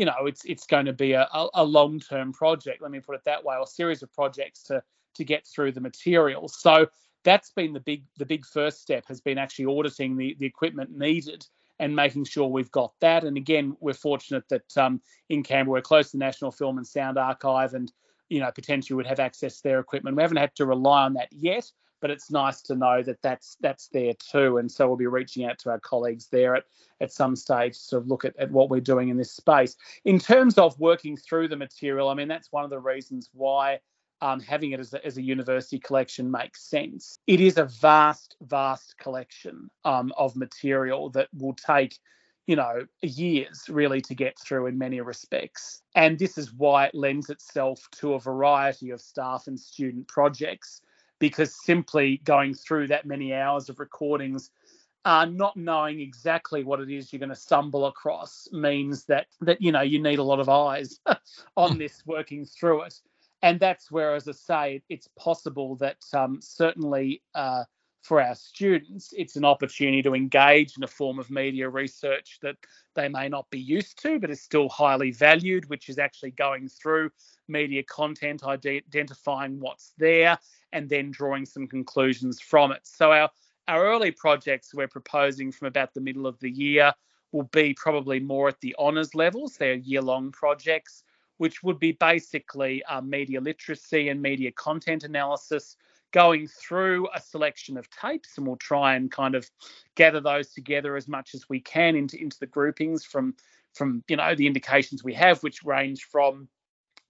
you know, it's it's going to be a, a long-term project, let me put it that way, or a series of projects to to get through the material. So that's been the big the big first step, has been actually auditing the, the equipment needed and making sure we've got that. And again, we're fortunate that um, in Canberra, we're close to the National Film and Sound Archive, and, you know, potentially would have access to their equipment. We haven't had to rely on that yet, but it's nice to know that that's that's there too. And so we'll be reaching out to our colleagues there at, at some stage to sort of look at, at what we're doing in this space. In terms of working through the material, I mean, that's one of the reasons why um, having it as a, as a university collection makes sense. It is a vast, vast collection um, of material that will take, you know, years really to get through in many respects. And this is why it lends itself to a variety of staff and student projects, because simply going through that many hours of recordings, uh, not knowing exactly what it is you're going to stumble across means that, that you know, you need a lot of eyes on this working through it. And that's where, as I say, it's possible that um, certainly uh, for our students, it's an opportunity to engage in a form of media research that they may not be used to, but is still highly valued, which is actually going through media content, identifying what's there, and then drawing some conclusions from it. So our, our early projects we're proposing from about the middle of the year will be probably more at the honours levels. They're year-long projects, which would be basically uh, media literacy and media content analysis, going through a selection of tapes, and we'll try and kind of gather those together as much as we can into, into the groupings from, from, you know, the indications we have, which range from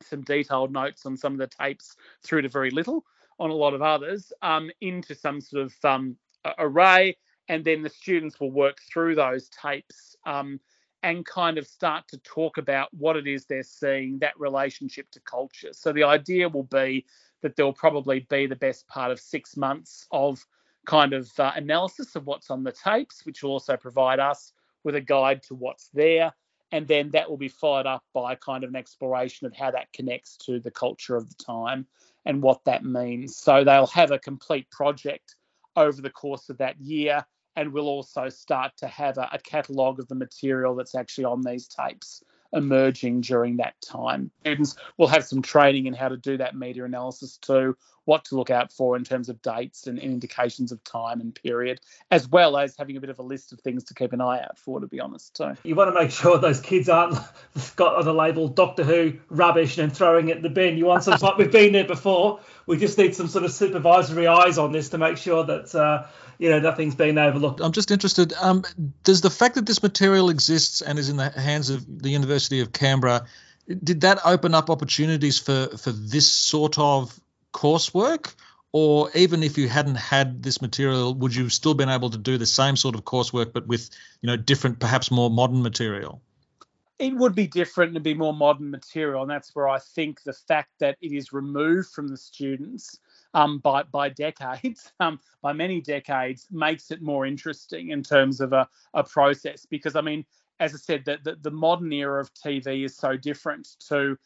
some detailed notes on some of the tapes through to very little on a lot of others, um, into some sort of um, array. And then the students will work through those tapes um, and kind of start to talk about what it is they're seeing, that relationship to culture. So the idea will be that there'll probably be the best part of six months of kind of uh, analysis of what's on the tapes, which will also provide us with a guide to what's there. And then that will be followed up by kind of an exploration of how that connects to the culture of the time and what that means. So they'll have a complete project over the course of that year, and we'll also start to have a, a catalogue of the material that's actually on these tapes emerging during that time. Students will have some training in how to do that media analysis too, what to look out for in terms of dates and indications of time and period, as well as having a bit of a list of things to keep an eye out for, to be honest too. You want to make sure those kids aren't got on the label Doctor Who rubbish and throwing it in the bin. You want some like we've been there before. We just need some sort of supervisory eyes on this to make sure that uh, you know, nothing's being overlooked. I'm just interested, um, does the fact that this material exists and is in the hands of the University of Canberra, did that open up opportunities for for this sort of coursework? Or even if you hadn't had this material, would you still been able to do the same sort of coursework, but with, you know, different, perhaps more modern material? It would be different and be more modern material. And that's where I think the fact that it is removed from the students um, by, by decades, um, by many decades, makes it more interesting in terms of a, a process. Because, I mean, as I said, the, the, the modern era of T V is so different to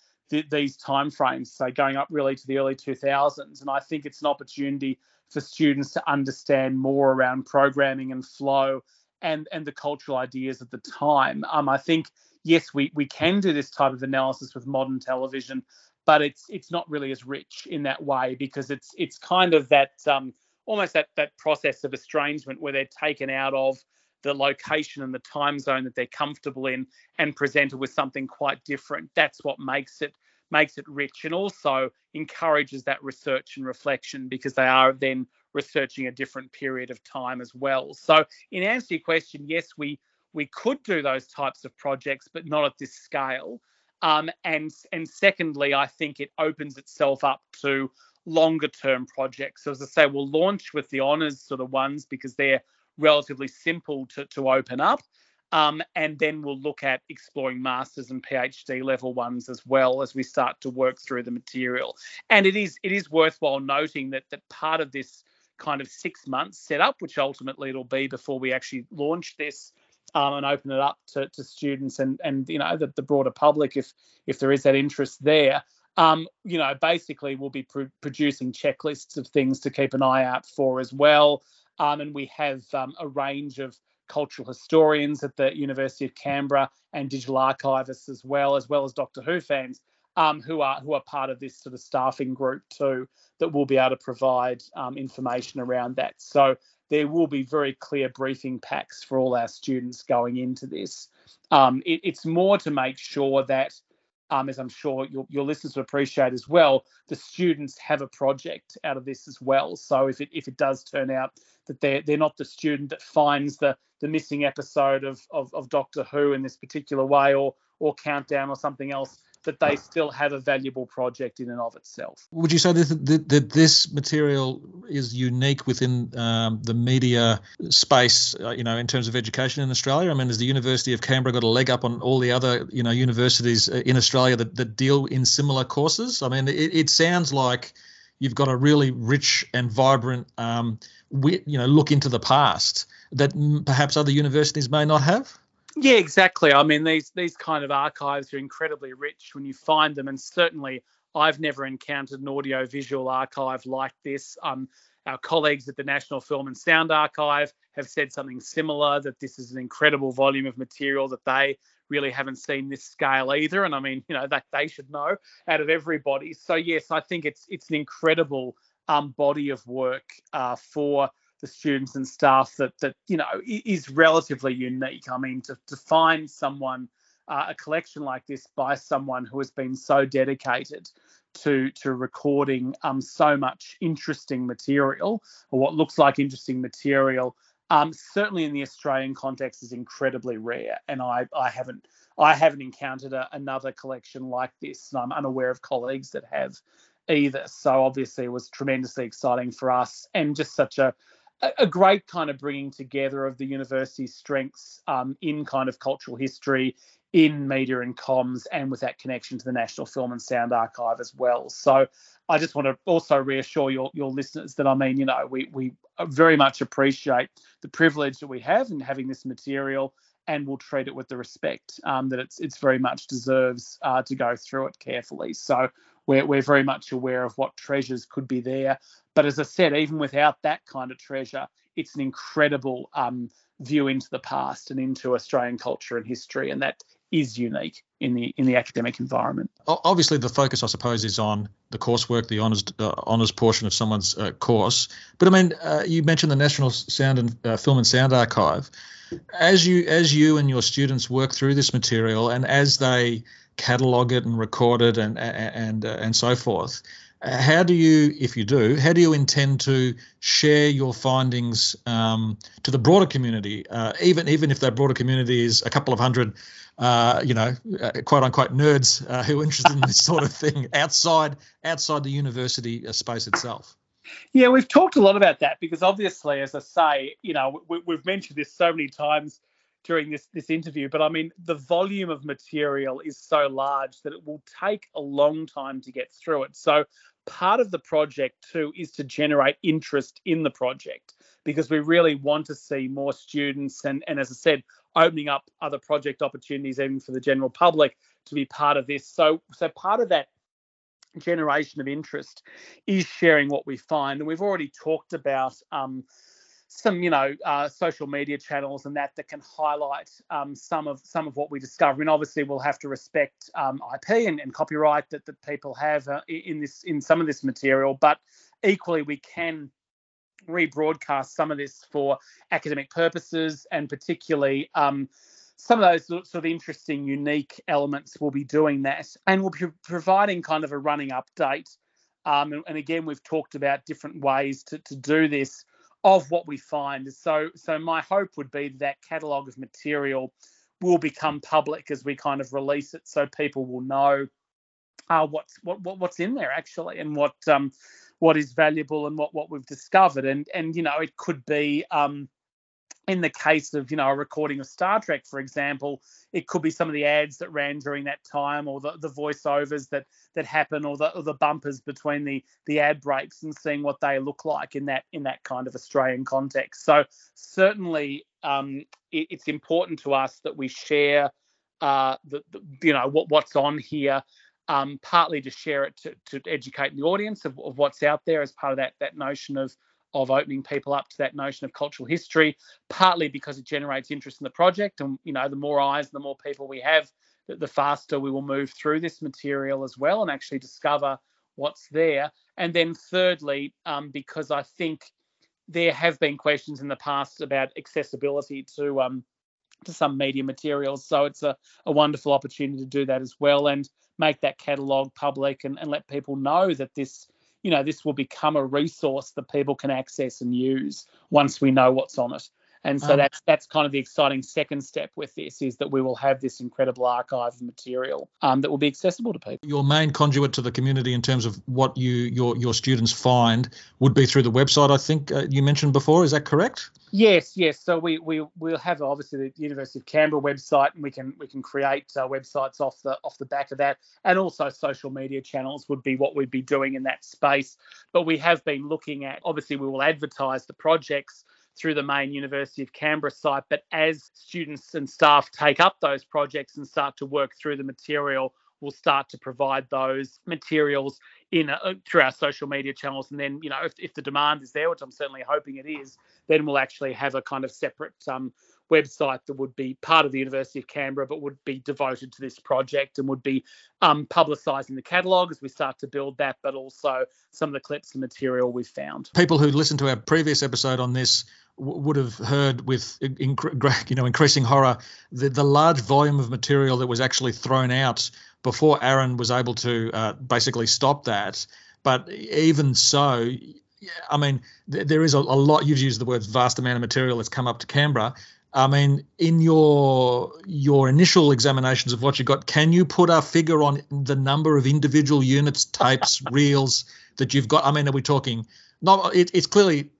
these timeframes, so going up really to the early two thousands. And I think it's an opportunity for students to understand more around programming and flow and, and the cultural ideas of the time. Um, I think, yes, we we can do this type of analysis with modern television, but it's it's not really as rich in that way, because it's it's kind of that um, almost that that process of estrangement where they're taken out of the location and the time zone that they're comfortable in and presented with something quite different. That's what makes it makes it rich, and also encourages that research and reflection, because they are then researching a different period of time as well. So in answer to your question, yes, we we could do those types of projects, but not at this scale. Um, and and secondly, I think it opens itself up to longer term projects. So as I say, we'll launch with the honours sort of ones, because they're relatively simple to, to open up. Um, and then we'll look at exploring masters and PhD level ones as well as we start to work through the material. And it is it is worthwhile noting that that part of this kind of six months setup, which ultimately it'll be before we actually launch this um, and open it up to, to students and and you know the, the broader public, if if there is that interest there. Um, you know, basically we'll be pro- producing checklists of things to keep an eye out for as well. Um, and we have um, a range of cultural historians at the University of Canberra and digital archivists as well, as well as Doctor Who fans um, who are who are part of this sort of staffing group too, that will be able to provide um, information around that. So there will be very clear briefing packs for all our students going into this. Um, it, it's more to make sure that, um, as I'm sure your, your listeners will appreciate as well, the students have a project out of this as well. So if it if it does turn out that they're, they're not the student that finds the, the missing episode of, of, of Doctor Who in this particular way or or Countdown or something else, that they still have a valuable project in and of itself. Would you say that, that this material is unique within um, the media space, uh, you know, in terms of education in Australia? I mean, has the University of Canberra got a leg up on all the other, you know, universities in Australia that, that deal in similar courses? I mean, it, it sounds like you've got a really rich and vibrant, um, you know, look into the past that perhaps other universities may not have. Yeah, exactly. I mean, these these kind of archives are incredibly rich when you find them, and certainly I've never encountered an audiovisual archive like this. Um, our colleagues at the National Film and Sound Archive have said something similar, that this is an incredible volume of material that they really haven't seen this scale either. And I mean, you know, that they should know out of everybody. So yes, I think it's it's an incredible um, body of work uh, for the students and staff that, that you know, is relatively unique. I mean, to, to find someone, uh, a collection like this by someone who has been so dedicated to, to recording um, so much interesting material, or what looks like interesting material, um, certainly in the Australian context is incredibly rare. And I, I haven't I haven't encountered a, another collection like this, and I'm unaware of colleagues that have either. So obviously it was tremendously exciting for us, and just such a a great kind of bringing together of the university's strengths um, in kind of cultural history, in media and comms, and with that connection to the National Film and Sound Archive as well. So I just want to also reassure your, your listeners that, I mean, you know, we, we very much appreciate the privilege that we have in having this material, and we'll treat it with the respect um, that it's it's very much deserves uh, to go through it carefully. So we're we're very much aware of what treasures could be there. But as I said, even without that kind of treasure, it's an incredible um, view into the past and into Australian culture and history, and that is unique in the in the academic environment. Obviously, the focus, I suppose, is on the coursework, the honours uh, honours portion of someone's uh, course. But I mean, uh, you mentioned the National Sound and uh, Film and Sound Archive. As you as you and your students work through this material, and as they catalogue it and record it, and and uh, and so forth, how do you, if you do, how do you intend to share your findings um, to the broader community, uh, even even if that broader community is a couple of hundred, uh, you know, uh, quote unquote nerds uh, who are interested in this sort of thing outside outside the university space itself? Yeah, we've talked a lot about that because obviously, as I say, you know, we, we've mentioned this so many times during this this interview, but I mean, the volume of material is so large that it will take a long time to get through it. So part of the project too is to generate interest in the project, because we really want to see more students and, and as I said, opening up other project opportunities even for the general public to be part of this. So, so part of that generation of interest is sharing what we find. And we've already talked about um, some, you know, uh, social media channels and that that can highlight um, some of some of what we discover. And obviously, we'll have to respect um, I P and, and copyright that, that people have uh, in this in some of this material. But equally, we can rebroadcast some of this for academic purposes, and particularly Um, some of those sort of interesting, unique elements will be doing that, and we'll be providing kind of a running update. Um, and, and again, we've talked about different ways to, to do this, of what we find. So, so my hope would be that catalogue of material will become public as we kind of release it, so people will know uh, what's what, what what's in there actually, and what um, what is valuable, and what what we've discovered. And and you know, it could be Um, in the case of, you know, a recording of Star Trek, for example, it could be some of the ads that ran during that time, or the, the voiceovers that that happen, or the or the bumpers between the the ad breaks, and seeing what they look like in that in that kind of Australian context. So certainly, um, it, it's important to us that we share, uh, the, the you know what what's on here, um, partly to share it to to educate the audience of, of what's out there as part of that that notion of. of opening people up to that notion of cultural history, partly because it generates interest in the project. And, you know, the more eyes, the more people we have, the faster we will move through this material as well and actually discover what's there. And then thirdly, um, because I think there have been questions in the past about accessibility to um, to some media materials. So it's a, a wonderful opportunity to do that as well and make that catalogue public and, and let people know that this, you know, this will become a resource that people can access and use once we know what's on it. And so um, that's that's kind of the exciting second step with this, is that we will have this incredible archive of material um, that will be accessible to people. Your main conduit to the community in terms of what you your your students find would be through the website, I think uh, you mentioned before. Is that correct? Yes, yes. So we we we'll have obviously the University of Canberra website, and we can we can create uh, websites off the off the back of that, and also social media channels would be what we'd be doing in that space. But we have been looking at, obviously we will advertise the projects through the main University of Canberra site, but as students and staff take up those projects and start to work through the material, we'll start to provide those materials in uh, through our social media channels. And then, you know, if, if the demand is there, which I'm certainly hoping it is, then we'll actually have a kind of separate um, website that would be part of the University of Canberra, but would be devoted to this project and would be um, publicising the catalogue as we start to build that, but also some of the clips and material we've found. People who listened to our previous episode on this would have heard with, you know, increasing horror the, the large volume of material that was actually thrown out before Aaron was able to uh, basically stop that. But even so, I mean, th- there is a, a lot. You've used the words vast amount of material that's come up to Canberra. I mean, in your your initial examinations of what you got, can you put a figure on the number of individual units, tapes, reels that you've got? I mean, are we talking? Not it, it's clearly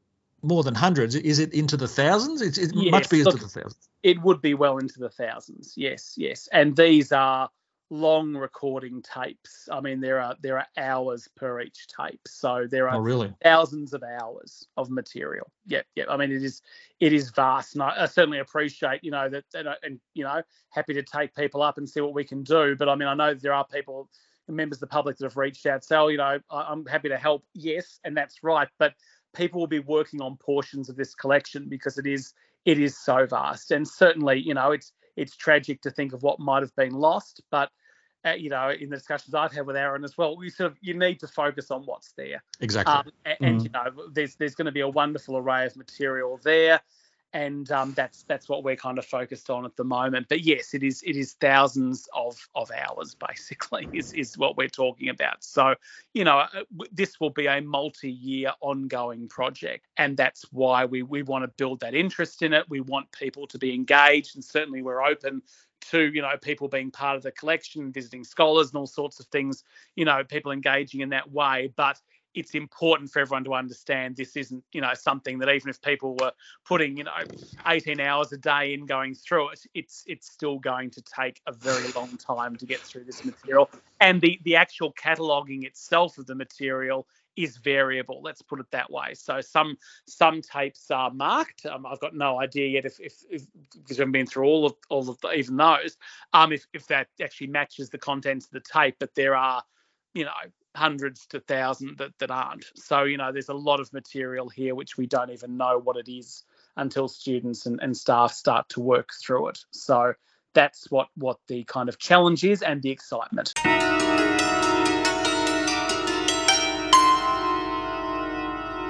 more than hundreds. Is it into the thousands? It's, it yes, must be look, into the thousands. It would be well into the thousands. Yes, yes. And these are long recording tapes. I mean, there are there are hours per each tape. So there are oh, really? thousands of hours of material. Yep, yep. I mean, it is it is vast. And I, I certainly appreciate, you know, that, and, and, you know, happy to take people up and see what we can do. But I mean, I know there are people, members of the public that have reached out. So, you know, I, I'm happy to help. Yes, and that's right. But people will be working on portions of this collection because it is it is so vast. And certainly, you know, it's it's tragic to think of what might have been lost. But, uh, you know, in the discussions I've had with Aaron as well, we sort of you need to focus on what's there. Exactly. Um, and, mm. and, you know, there's there's going to be a wonderful array of material there. And um, that's that's what we're kind of focused on at the moment. But yes, it is it is thousands of of hours basically is is what we're talking about. So, you know, this will be a multi-year ongoing project, and that's why we we want to build that interest in it. We want people to be engaged, and certainly we're open to, you know, people being part of the collection, visiting scholars and all sorts of things. You know, people engaging in that way, but it's important for everyone to understand this isn't, you know, something that even if people were putting, you know, eighteen hours a day in going through it, it's it's still going to take a very long time to get through this material. And the, the actual cataloguing itself of the material is variable, let's put it that way. So some some tapes are marked. Um, I've got no idea yet if if, if because I've been through all of all of the, even those, um, if if that actually matches the contents of the tape. But there are, you know, hundreds to thousands that, that aren't. So, you know, there's a lot of material here which we don't even know what it is until students and, and staff start to work through it. So that's what, what the kind of challenge is and the excitement.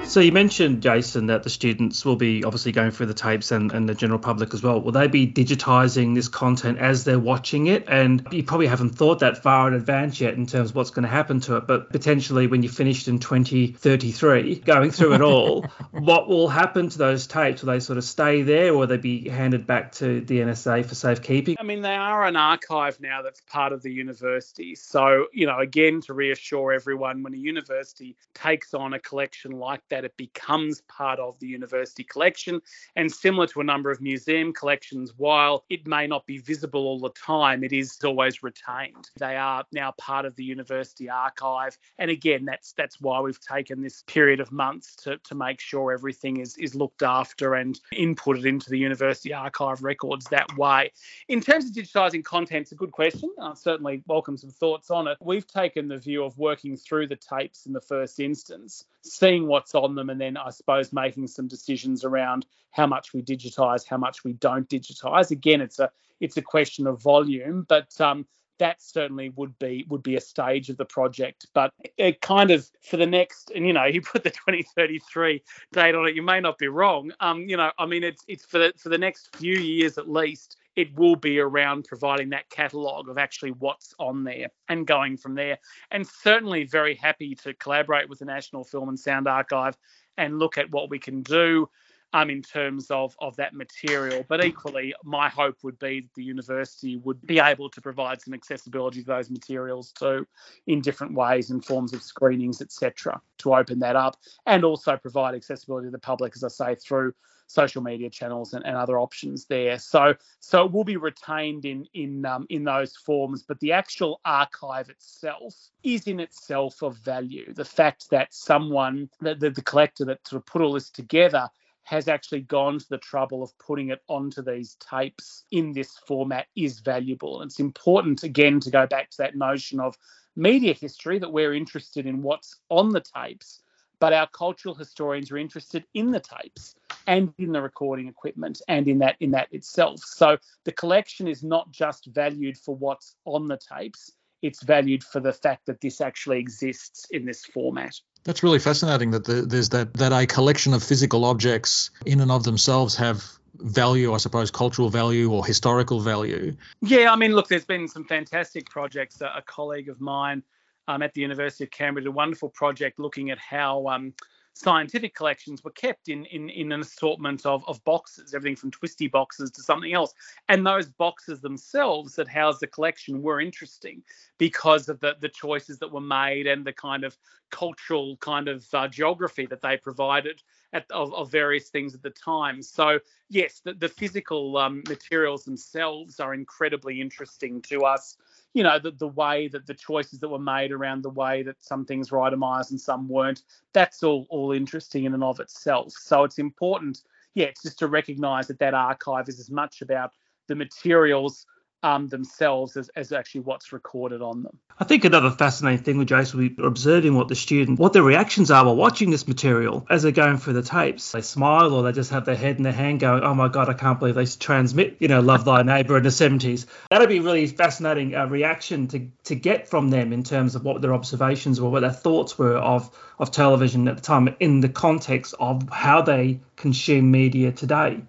So you mentioned, Jason, that the students will be obviously going through the tapes and, and the general public as well. Will they be digitising this content as they're watching it? And you probably haven't thought that far in advance yet in terms of what's going to happen to it. But potentially when you're finished in twenty thirty-three, going through it all, what will happen to those tapes? Will they sort of stay there, or will they be handed back to the N S A for safekeeping? I mean, they are an archive now that's part of the university. So, you know, again, to reassure everyone, when a university takes on a collection like that, that it becomes part of the university collection. And similar to a number of museum collections, while it may not be visible all the time, it is always retained. They are now part of the university archive. And again, that's that's why we've taken this period of months to, to make sure everything is, is looked after and inputted into the university archive records that way. In terms of digitising content, it's a good question. I certainly welcome some thoughts on it. We've taken the view of working through the tapes in the first instance. seeing what's on them, and then I suppose making some decisions around how much we digitise, how much we don't digitise. Again, it's a it's a question of volume, but um, that certainly would be would be a stage of the project. But it kind of for the next, and you know, you put the twenty thirty-three date on it, you may not be wrong. Um, you know, I mean, it's it's for the, for the next few years at least. It will be around providing that catalogue of actually what's on there and going from there. And certainly very happy to collaborate with the National Film and Sound Archive and look at what we can do um, in terms of, of that material. But equally, my hope would be that the university would be able to provide some accessibility to those materials too in different ways and forms of screenings, et cetera, to open that up and also provide accessibility to the public, as I say, through social media channels and, and other options there. So so it will be retained in in um, in those forms, but the actual archive itself is in itself of value. The fact that someone, the, the, the collector that sort of put all this together has actually gone to the trouble of putting it onto these tapes in this format is valuable. And it's important, again, to go back to that notion of media history, that we're interested in what's on the tapes, but our cultural historians are interested in the tapes and in the recording equipment and in that in that itself. So the collection is not just valued for what's on the tapes, it's valued for the fact that this actually exists in this format. That's really fascinating that the, there's that, that a collection of physical objects in and of themselves have value, I suppose, cultural value or historical value. Yeah, I mean, look, there's been some fantastic projects. A, a colleague of mine Um, at the University of Canberra did a wonderful project looking at how um, scientific collections were kept in, in, in an assortment of, of boxes, everything from twisty boxes to something else. And those boxes themselves that housed the collection were interesting because of the, the choices that were made and the kind of cultural kind of uh, geography that they provided at, of, of various things at the time. So, yes, the, the physical um, materials themselves are incredibly interesting to us. You know, the, the way that the choices that were made around the way that some things were itemised and some weren't, that's all, all interesting in and of itself. So it's important, yeah, it's just to recognise that that archive is as much about the materials um, themselves as, as actually what's recorded on them. I think another fascinating thing with Jason, we're observing what the student, what their reactions are while watching this material as they're going through the tapes. They smile or they just have their head in their hand going, oh my God, I can't believe they transmit, you know, Love Thy Neighbour in the seventies. That'd be really fascinating uh, reaction to, to get from them in terms of what their observations were, what their thoughts were of, of television at the time in the context of how they consume media today.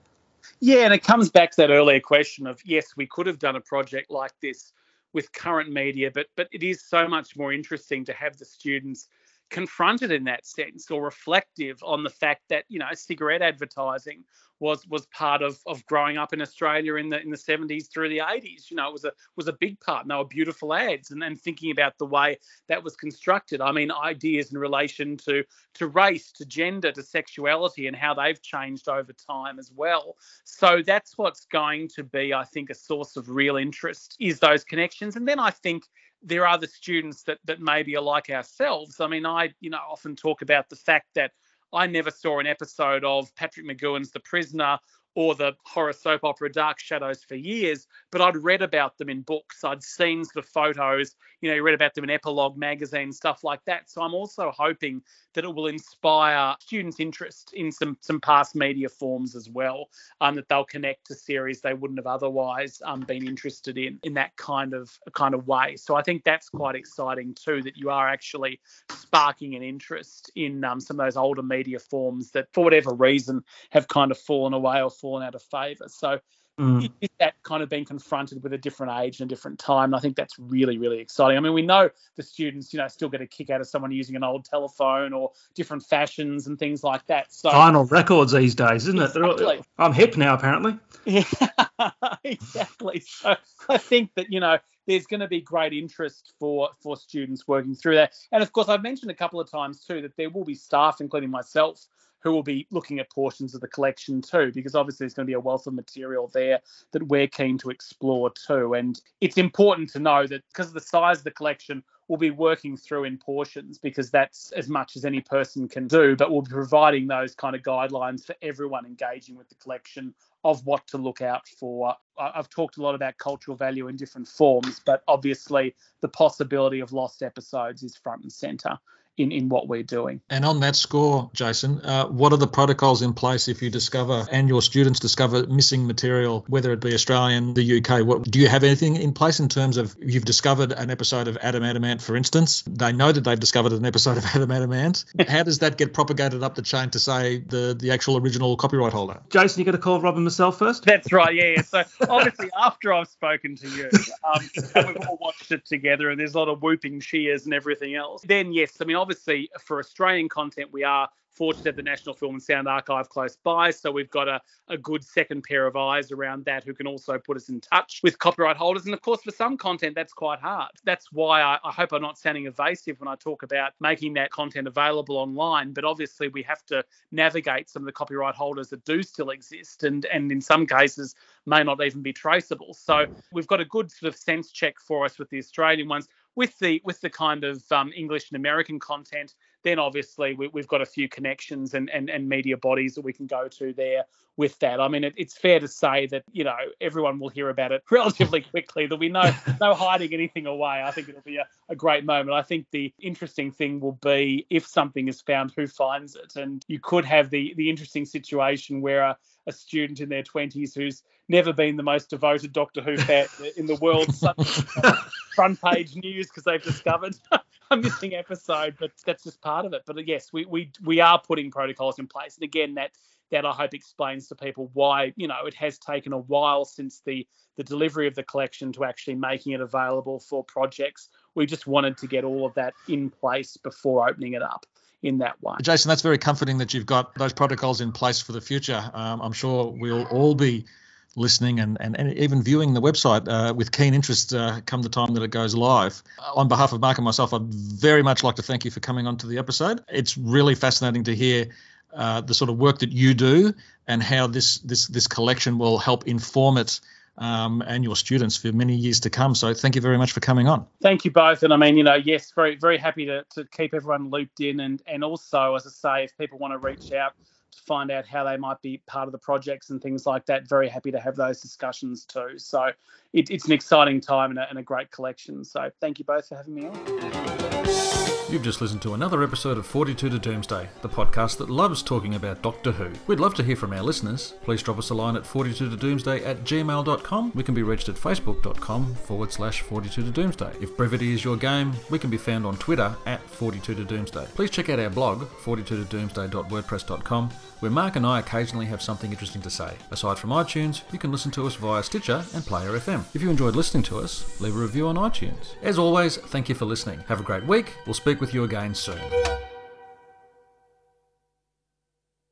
Yeah, and it comes back to that earlier question of, yes, we could have done a project like this with current media, but but it is so much more interesting to have the students confronted in that sense or reflective on the fact that, you know, cigarette advertising was was part of, of growing up in Australia in the in the seventies through the eighties. You know, it was a was a big part, and they were beautiful ads, and then thinking about the way that was constructed. I mean, ideas in relation to to race, to gender, to sexuality, and how they've changed over time as well. So that's what's going to be, I think, a source of real interest is those connections. And then I think there are the students that that maybe are like ourselves. I mean, I, you know, often talk about the fact that I never saw an episode of Patrick McGoohan's The Prisoner or the horror soap opera Dark Shadows for years, but I'd read about them in books. I'd seen sort of photos, you know, you read about them in Epilogue magazine, stuff like that. So I'm also hoping that it will inspire students' interest in some some past media forms as well, um, that they'll connect to series they wouldn't have otherwise um, been interested in, in that kind of kind of way. So I think that's quite exciting too, that you are actually sparking an interest in um, some of those older media forms that for whatever reason have kind of fallen away or fallen out of favour. So mm. It's that kind of being confronted with a different age and a different time. And I think that's really, really exciting. I mean, we know the students, you know, still get a kick out of someone using an old telephone or different fashions and things like that. So vinyl records these days, isn't exactly. it? All, I'm hip now, apparently. Yeah, exactly. So I think that, you know, there's going to be great interest for, for students working through that. And, of course, I've mentioned a couple of times too that there will be staff, including myself, who will be looking at portions of the collection too, because obviously there's going to be a wealth of material there that we're keen to explore too. And it's important to know that because of the size of the collection, we'll be working through in portions because that's as much as any person can do, but we'll be providing those kind of guidelines for everyone engaging with the collection of what to look out for. I've talked a lot about cultural value in different forms, but obviously the possibility of lost episodes is front and centre in, in what we're doing. And on that score, Jason, uh, what are the protocols in place if you discover and your students discover missing material, whether it be Australian, the U K? What, do you have anything in place in terms of, you've discovered an episode of Adam Adamant, for instance. They know that they've discovered an episode of Adam Adamant. How does that get propagated up the chain to, say, the, the actual original copyright holder? Jason, you're going to call Rob and myself first? That's right, yeah. yeah. So obviously after I've spoken to you, um, and we've all watched it together and there's a lot of whooping cheers and everything else, then yes, I mean, obviously for Australian content, we are fortunate to have the National Film and Sound Archive close by, so we've got a, a good second pair of eyes around that who can also put us in touch with copyright holders. And of course, for some content, that's quite hard. That's why I, I hope I'm not sounding evasive when I talk about making that content available online. But obviously, we have to navigate some of the copyright holders that do still exist and, and in some cases may not even be traceable. So we've got a good sort of sense check for us with the Australian ones. With the with the kind of um, English and American content, then obviously we, we've got a few connections and, and, and media bodies that we can go to there with that. I mean, it, it's fair to say that, you know, everyone will hear about it relatively quickly. There'll be no, no hiding anything away. I think it'll be a, a great moment. I think the interesting thing will be if something is found, who finds it? And you could have the, the interesting situation where a, a student in their twenties who's never been the most devoted Doctor Who fan in the world suddenly front page news because they've discovered a missing episode, but that's just part of it. But yes, we we we are putting protocols in place. And again, that that I hope explains to people why, you know, it has taken a while since the, the delivery of the collection to actually making it available for projects. We just wanted to get all of that in place before opening it up in that one. Jason, that's very comforting that you've got those protocols in place for the future. Um, I'm sure we'll all be listening and, and, and even viewing the website uh, with keen interest uh, come the time that it goes live. On behalf of Mark and myself, I'd very much like to thank you for coming on to the episode. It's really fascinating to hear uh, the sort of work that you do and how this this this collection will help inform it um, and your students for many years to come. So thank you very much for coming on. Thank you both. And I mean, you know, yes, very, very happy to, to keep everyone looped in. And, and also, as I say, if people want to reach out, find out how they might be part of the projects and things like that, very happy to have those discussions too. So it, it's an exciting time and a, and a great collection. So thank you both for having me on. You've just listened to another episode of forty-two to Doomsday, the podcast that loves talking about Doctor Who. We'd love to hear from our listeners. Please drop us a line at forty-two to doomsday at gmail dot com. We can be reached at facebook dot com forward slash forty-two to doomsday. If brevity is your game, we can be found on Twitter at forty-two to doomsday. Please check out our blog, forty-two to doomsday dot wordpress dot com, where Mark and I occasionally have something interesting to say. Aside from iTunes, you can listen to us via Stitcher and Player F M. If you enjoyed listening to us, leave a review on iTunes. As always, thank you for listening. Have a great week. We'll speak with you again soon.